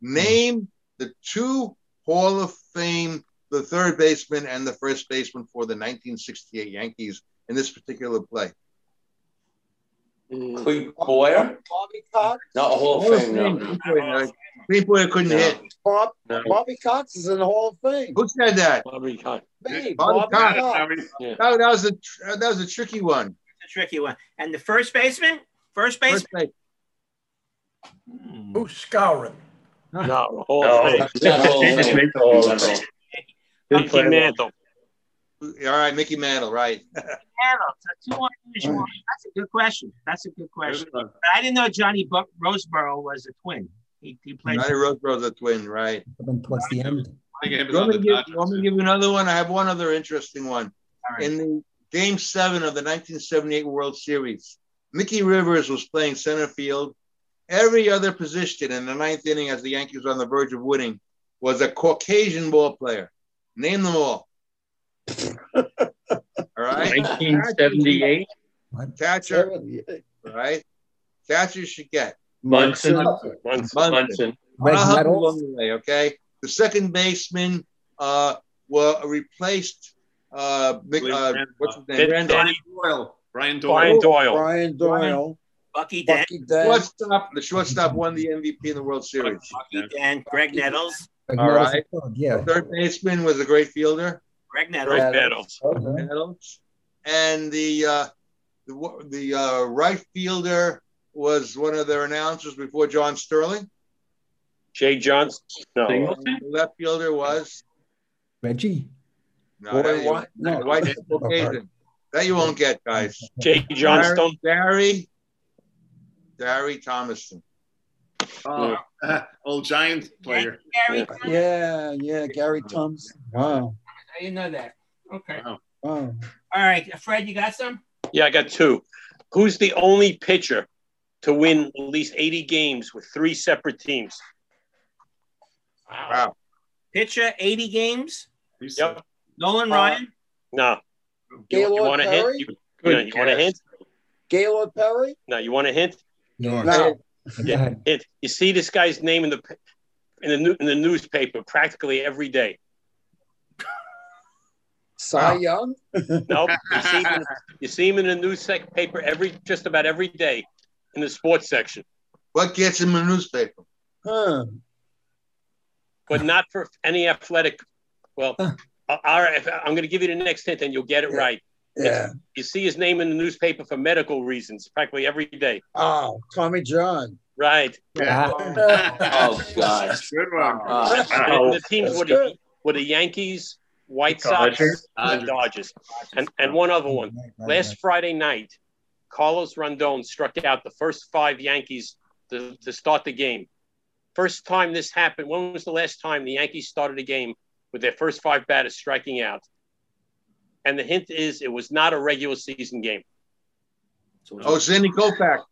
Name the two Hall of Fame, the third baseman and the first baseman for the nineteen sixty-eight Yankees in this particular play. Cleve Boyer? Bobby Cox? Not a Hall of Fame, no. Cleve Boyer couldn't no. hit. Bob, no. Bobby Cox is in the Hall of Fame. Who said that? Bobby Cox. Hey, Bobby, Bobby Cox. Cox. Yeah. That, that, was a, that was a tricky one. It's a tricky one. And the first baseman? First baseman? First baseman. Who's Scourin? No, Hall of Fame. Mickey Mantle. All right, Mickey Mantle, right. Mantle, that's a good question. That's a good question. But I didn't know Johnny Roseboro was a twin. He, he played. Johnny Roseboro's a twin, right? Plus the end. Give, let me give you another one. I have one other interesting one. Right. In the Game Seven of the nineteen seventy-eight World Series, Mickey Rivers was playing center field. Every other position in the ninth inning, as the Yankees were on the verge of winning, was a Caucasian ball player. Name them all. All right. nineteen seventy-eight. Catcher. All right. Catcher should get Munson. Munson. Munson. Munson. Munson. Along the way, okay. The second baseman uh, were replaced. Uh, uh, what's his name? Brian Doyle. Brian Doyle. Brian Doyle. Brian Doyle. Bucky Dent. Shortstop. The shortstop won the M V P in the World Series. Bucky Dent. Greg Nettles. All right. Yeah. Third baseman was a great fielder. Greg Nettles. Greg Nettles. Okay. Nettles. And the uh, the, the uh, right fielder was one of their announcers before John Sterling. Jay Johnson. No. The left fielder was Reggie. No, well, that, why, no, why, no why, that you won't get, guys. Jay Johnston. Barry, Barry Thomason. Oh, uh, old Giants player. Gary yeah, yeah, Gary Thompson. Wow. I didn't know that. Okay. Wow. Wow. All right, Fred, you got some? Yeah, I got two. Who's the only pitcher to win at least eighty games with three separate teams? Wow. wow. Pitcher, eighty games? Yep. Nolan uh, Ryan? No. Gaylord you, you want a hint? You, you, know, you want a hint? Gaylord Perry? No, you want a hint? No. no. Yeah, hint. You see this guy's name in the in the new, in the newspaper practically every day. Cy wow. Young? No, you see, him in, you see him in the newspaper every just about every day in the sports section. What gets him in the newspaper? Huh. But not for any athletic. Well, huh. all right, I'm going to give you the next hint, and you'll get it yeah. right. Yeah, you see his name in the newspaper for medical reasons practically every day. Oh, Tommy John. Right. Yeah. Oh, God. That's good one. Uh, oh, the teams were the, were the Yankees, White Sox, Dodgers. and Dodgers. And, and one other one. Last Friday night, Carlos Rondon struck out the first five Yankees to, to start the game. First time this happened, when was the last time the Yankees started a game with their first five batters striking out? And the hint is it was not a regular season game. Oh, Sandy Koufax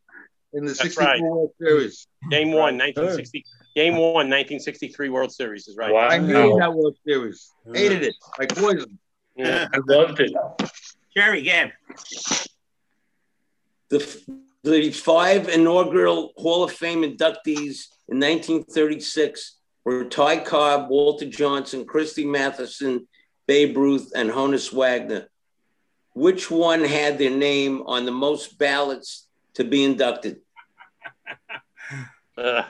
in the sixty-four right. World Series. Game one, nineteen sixty. Game one, nineteen sixty-three World Series is right. Wow. I hated that World Series. Hated it like poison. Yeah. I loved it. Jerry Gab. The the five inaugural Hall of Fame inductees in nineteen thirty-six were Ty Cobb, Walter Johnson, Christy Mathewson, Babe Ruth, and Honus Wagner. Which one had their name on the most ballots to be inducted? uh,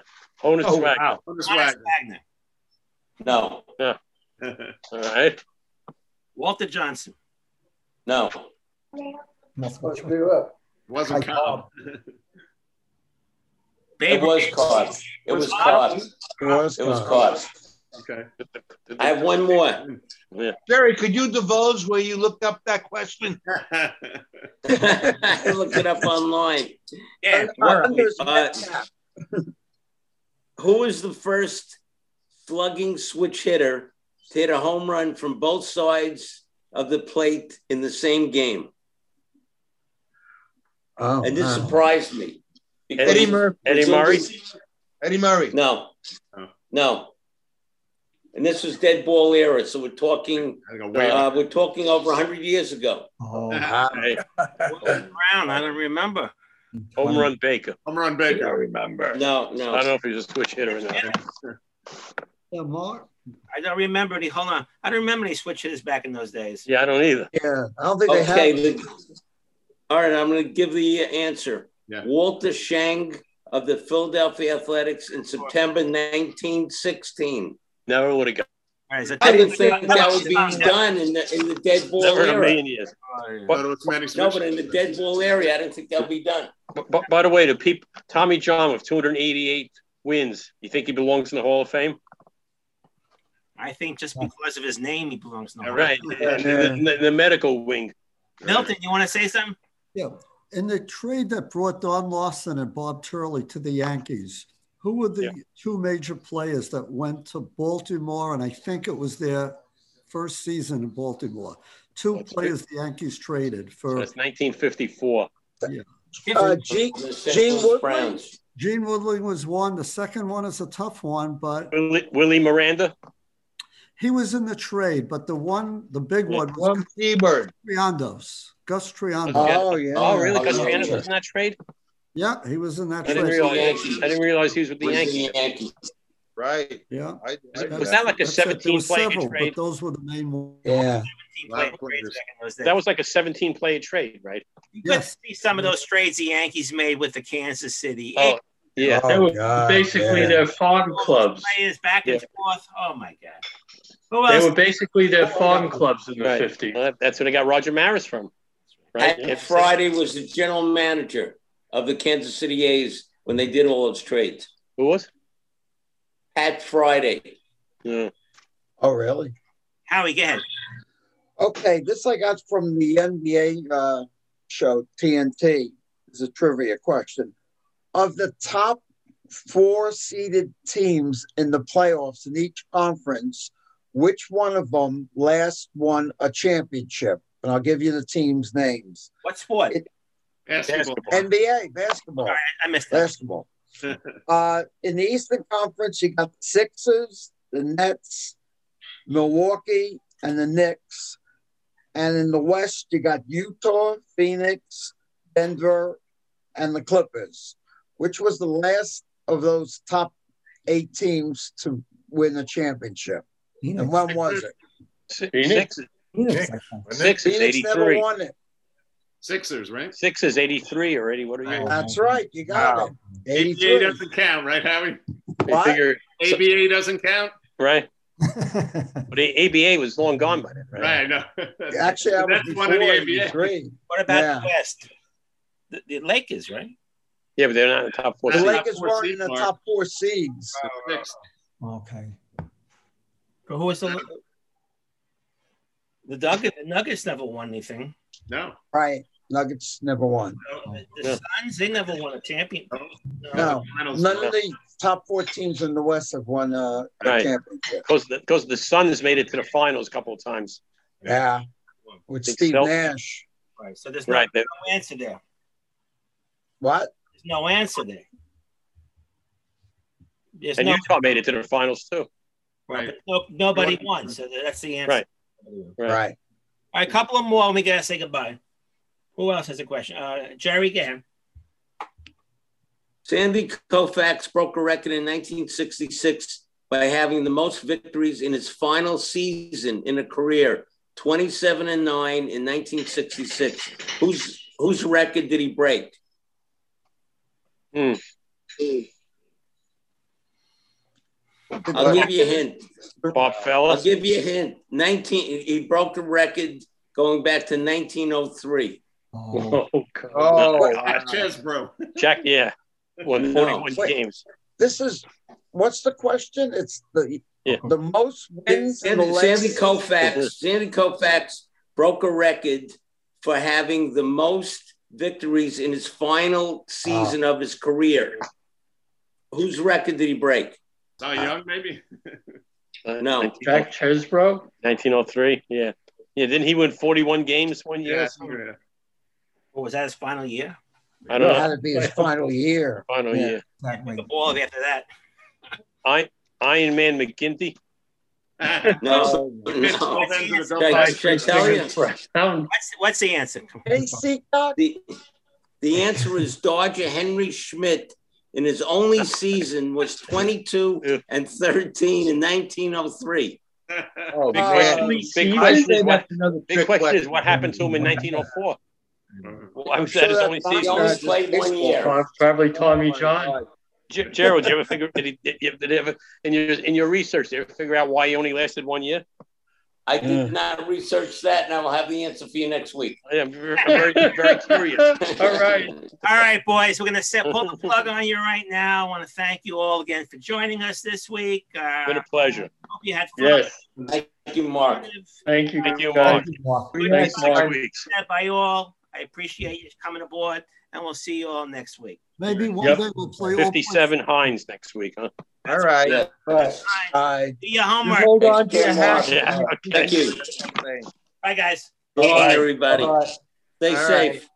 Honus oh, Wagner. Wow. Honus Wagner. Wagner. No. Yeah. All right. Walter Johnson. No. That's what you do up. Wasn't Cobb. It was Cobb. It was Cobb. It was Cobb. Okay. I have one more. Yeah. Jerry, could you divulge where you looked up that question? I looked it up online. Yeah. Uh, who was the first slugging switch hitter to hit a home run from both sides of the plate in the same game? Oh, and this wow. surprised me. Eddie Murray. Eddie Murray. Eddie Murray. No. Oh. No. And this was dead ball era, so we're talking. Uh, we're talking over one hundred years ago. Oh, wow. Brown, I don't remember. Home run Baker. Home run Baker. I remember. No, no. I don't know if he was a switch hitter or not. Yeah, Mark. I don't remember any. Hold on, I don't remember any switch hitters back in those days. Yeah, I don't either. Yeah, I don't think okay, they have. The, all right, I'm going to give the answer. Yeah. Walter Schang of the Philadelphia Athletics in September nineteen sixteen. Never would have got. Right, I didn't think that, that would be done, done in the in the dead ball never area. In a years. But, no, but in the dead ball area, I didn't think that would be done. But, but, by the way, the people, Tommy John with two hundred eighty-eight wins, you think he belongs in the Hall of Fame? I think just because of his name, he belongs in the Hall right. of Fame. Right, the, the, the medical wing. Milton, you want to say something? Yeah. In the trade that brought Don Lawson and Bob Turley to the Yankees, who were the yeah. two major players that went to Baltimore? And I think it was their first season in Baltimore. Two That's players it. the Yankees traded for. That's nineteen fifty-four. Yeah. Uh, Gene, Gene Woodling. Gene Woodling was one. The second one is a tough one, but. Willie, Willie Miranda? He was in the trade, but the one, the big yeah. one was Gus Triandos. Gus Triandos. Oh, yeah. Oh, really? Gus Triandos was in that trade? Yeah, he was in that. I didn't, realize, I didn't realize he was with the Yankees. The Yankees. Right. Yeah. I, I, was that like a seventeen-player trade? But those were the main ones. Yeah. That was like a seventeen-player trade, right? You yes. could see some of those trades the Yankees made with the Kansas City. Oh, yeah. Oh, they were God, basically yeah. their farm clubs. Players back and yeah. forth. Oh, my God. Who else? They were basically their farm clubs in the right. fifties. Well, that's where they got Roger Maris from. Right. And Friday was the general manager of the Kansas City A's when they did all those trades. Who was? Pat Friday. Yeah. Oh, really? Howie, go ahead. Okay, this I got from the N B A uh, show, T N T. It's a trivia question. Of the top four seeded teams in the playoffs in each conference, which one of them last won a championship? And I'll give you the team's names. What sport? It, basketball. N B A, basketball. Right, I missed that. Basketball. uh, in the Eastern Conference, you got the Sixers, the Nets, Milwaukee, and the Knicks. And in the West, you got Utah, Phoenix, Denver, and the Clippers. Which was the last of those top eight teams to win a championship? Phoenix. And when was it? Phoenix. Phoenix, Phoenix. Phoenix never won it. Sixers, right? Sixers, eighty-three already. What are you? That's on? Right. You got wow. it. A B A doesn't count, right, Howie? What? Figure, A B A doesn't count, right? But the A B A was long gone by then, right? Right. No. That's, Actually, that that's was one of the A B A. What about yeah. the West? The, the Lakers, right? Yeah, but they're not in the top four. The Lakers weren't in the mark. top four seeds. Wow, wow. Okay. But who was the the Nuggets? The Nuggets never won anything. No. Right. Nuggets never won. No. The, the Suns, they never won a championship. No. no. None of the top four teams in the West have won a, right. a championship. Because the, because the Suns made it to the finals a couple of times. Yeah. With Steve Self- Nash. Right. So there's no, right. no answer there. What? There's no answer there. There's and no- Utah made it to the finals too. Right. But no, nobody won, so that's the answer. Right. Right. right. All right, a couple of more and we got to say goodbye. Who else has a question? Uh, Jerry Gann. Sandy Koufax broke a record in nineteen sixty-six by having the most victories in his final season in a career, twenty-seven and nine in nineteen sixty-six. Whose whose record did he break? Mm. I'll give you a hint. Bob Fellas. I'll give you a hint. nineteen He broke the record going back to nineteen oh three. Oh, oh God. Oh, God. Chess, bro. Jack, yeah. Won forty-one no. games. This is, what's the question? It's the yeah. the most wins in the last. Sandy Koufax. Sandy Koufax broke a record for having the most victories in his final season oh. of his career. Whose record did he break? Oh, Young, maybe? uh, no. Jack Chesbro? nineteen oh three, yeah. Yeah, didn't he win forty-one games one year? Yeah. Or oh, was that his final year? I don't it know. It had to be his final year. Final yeah, year. Exactly. The ball after that. I, Iron Man McGinty? no. What's the answer? The, the answer is Dodger Henry Schmidt. In his only season was twenty-two and thirteen in nineteen oh three. Oh, big question, big question, is, what, big question is what happened to him in nineteen oh four. Well, I was sure at his only season. He only played one year. Probably Tommy John. G- Gerald, did you ever figure? Did he? Did, did he ever, in your in your research, did you ever figure out why he only lasted one year? I did not research that, and I will have the answer for you next week. I'm very, very curious. All right. All right, boys. We're going to pull the plug on you right now. I want to thank you all again for joining us this week. Uh, been a pleasure. Hope you had fun. Yes. Thank you, Mark. Thank you. Thank you, Mark. Thank you, Mark. Good night, Mark. By all. I appreciate you coming aboard, and we'll see you all next week. Maybe one yep. day we'll play fifty-seven all Hines next week, huh? All right. Yeah. All right. All right. Do your homework. You hold on to your house. Yeah. Okay. Thank you. Bye, guys. Bye, everybody. Bye. Stay all safe. Right.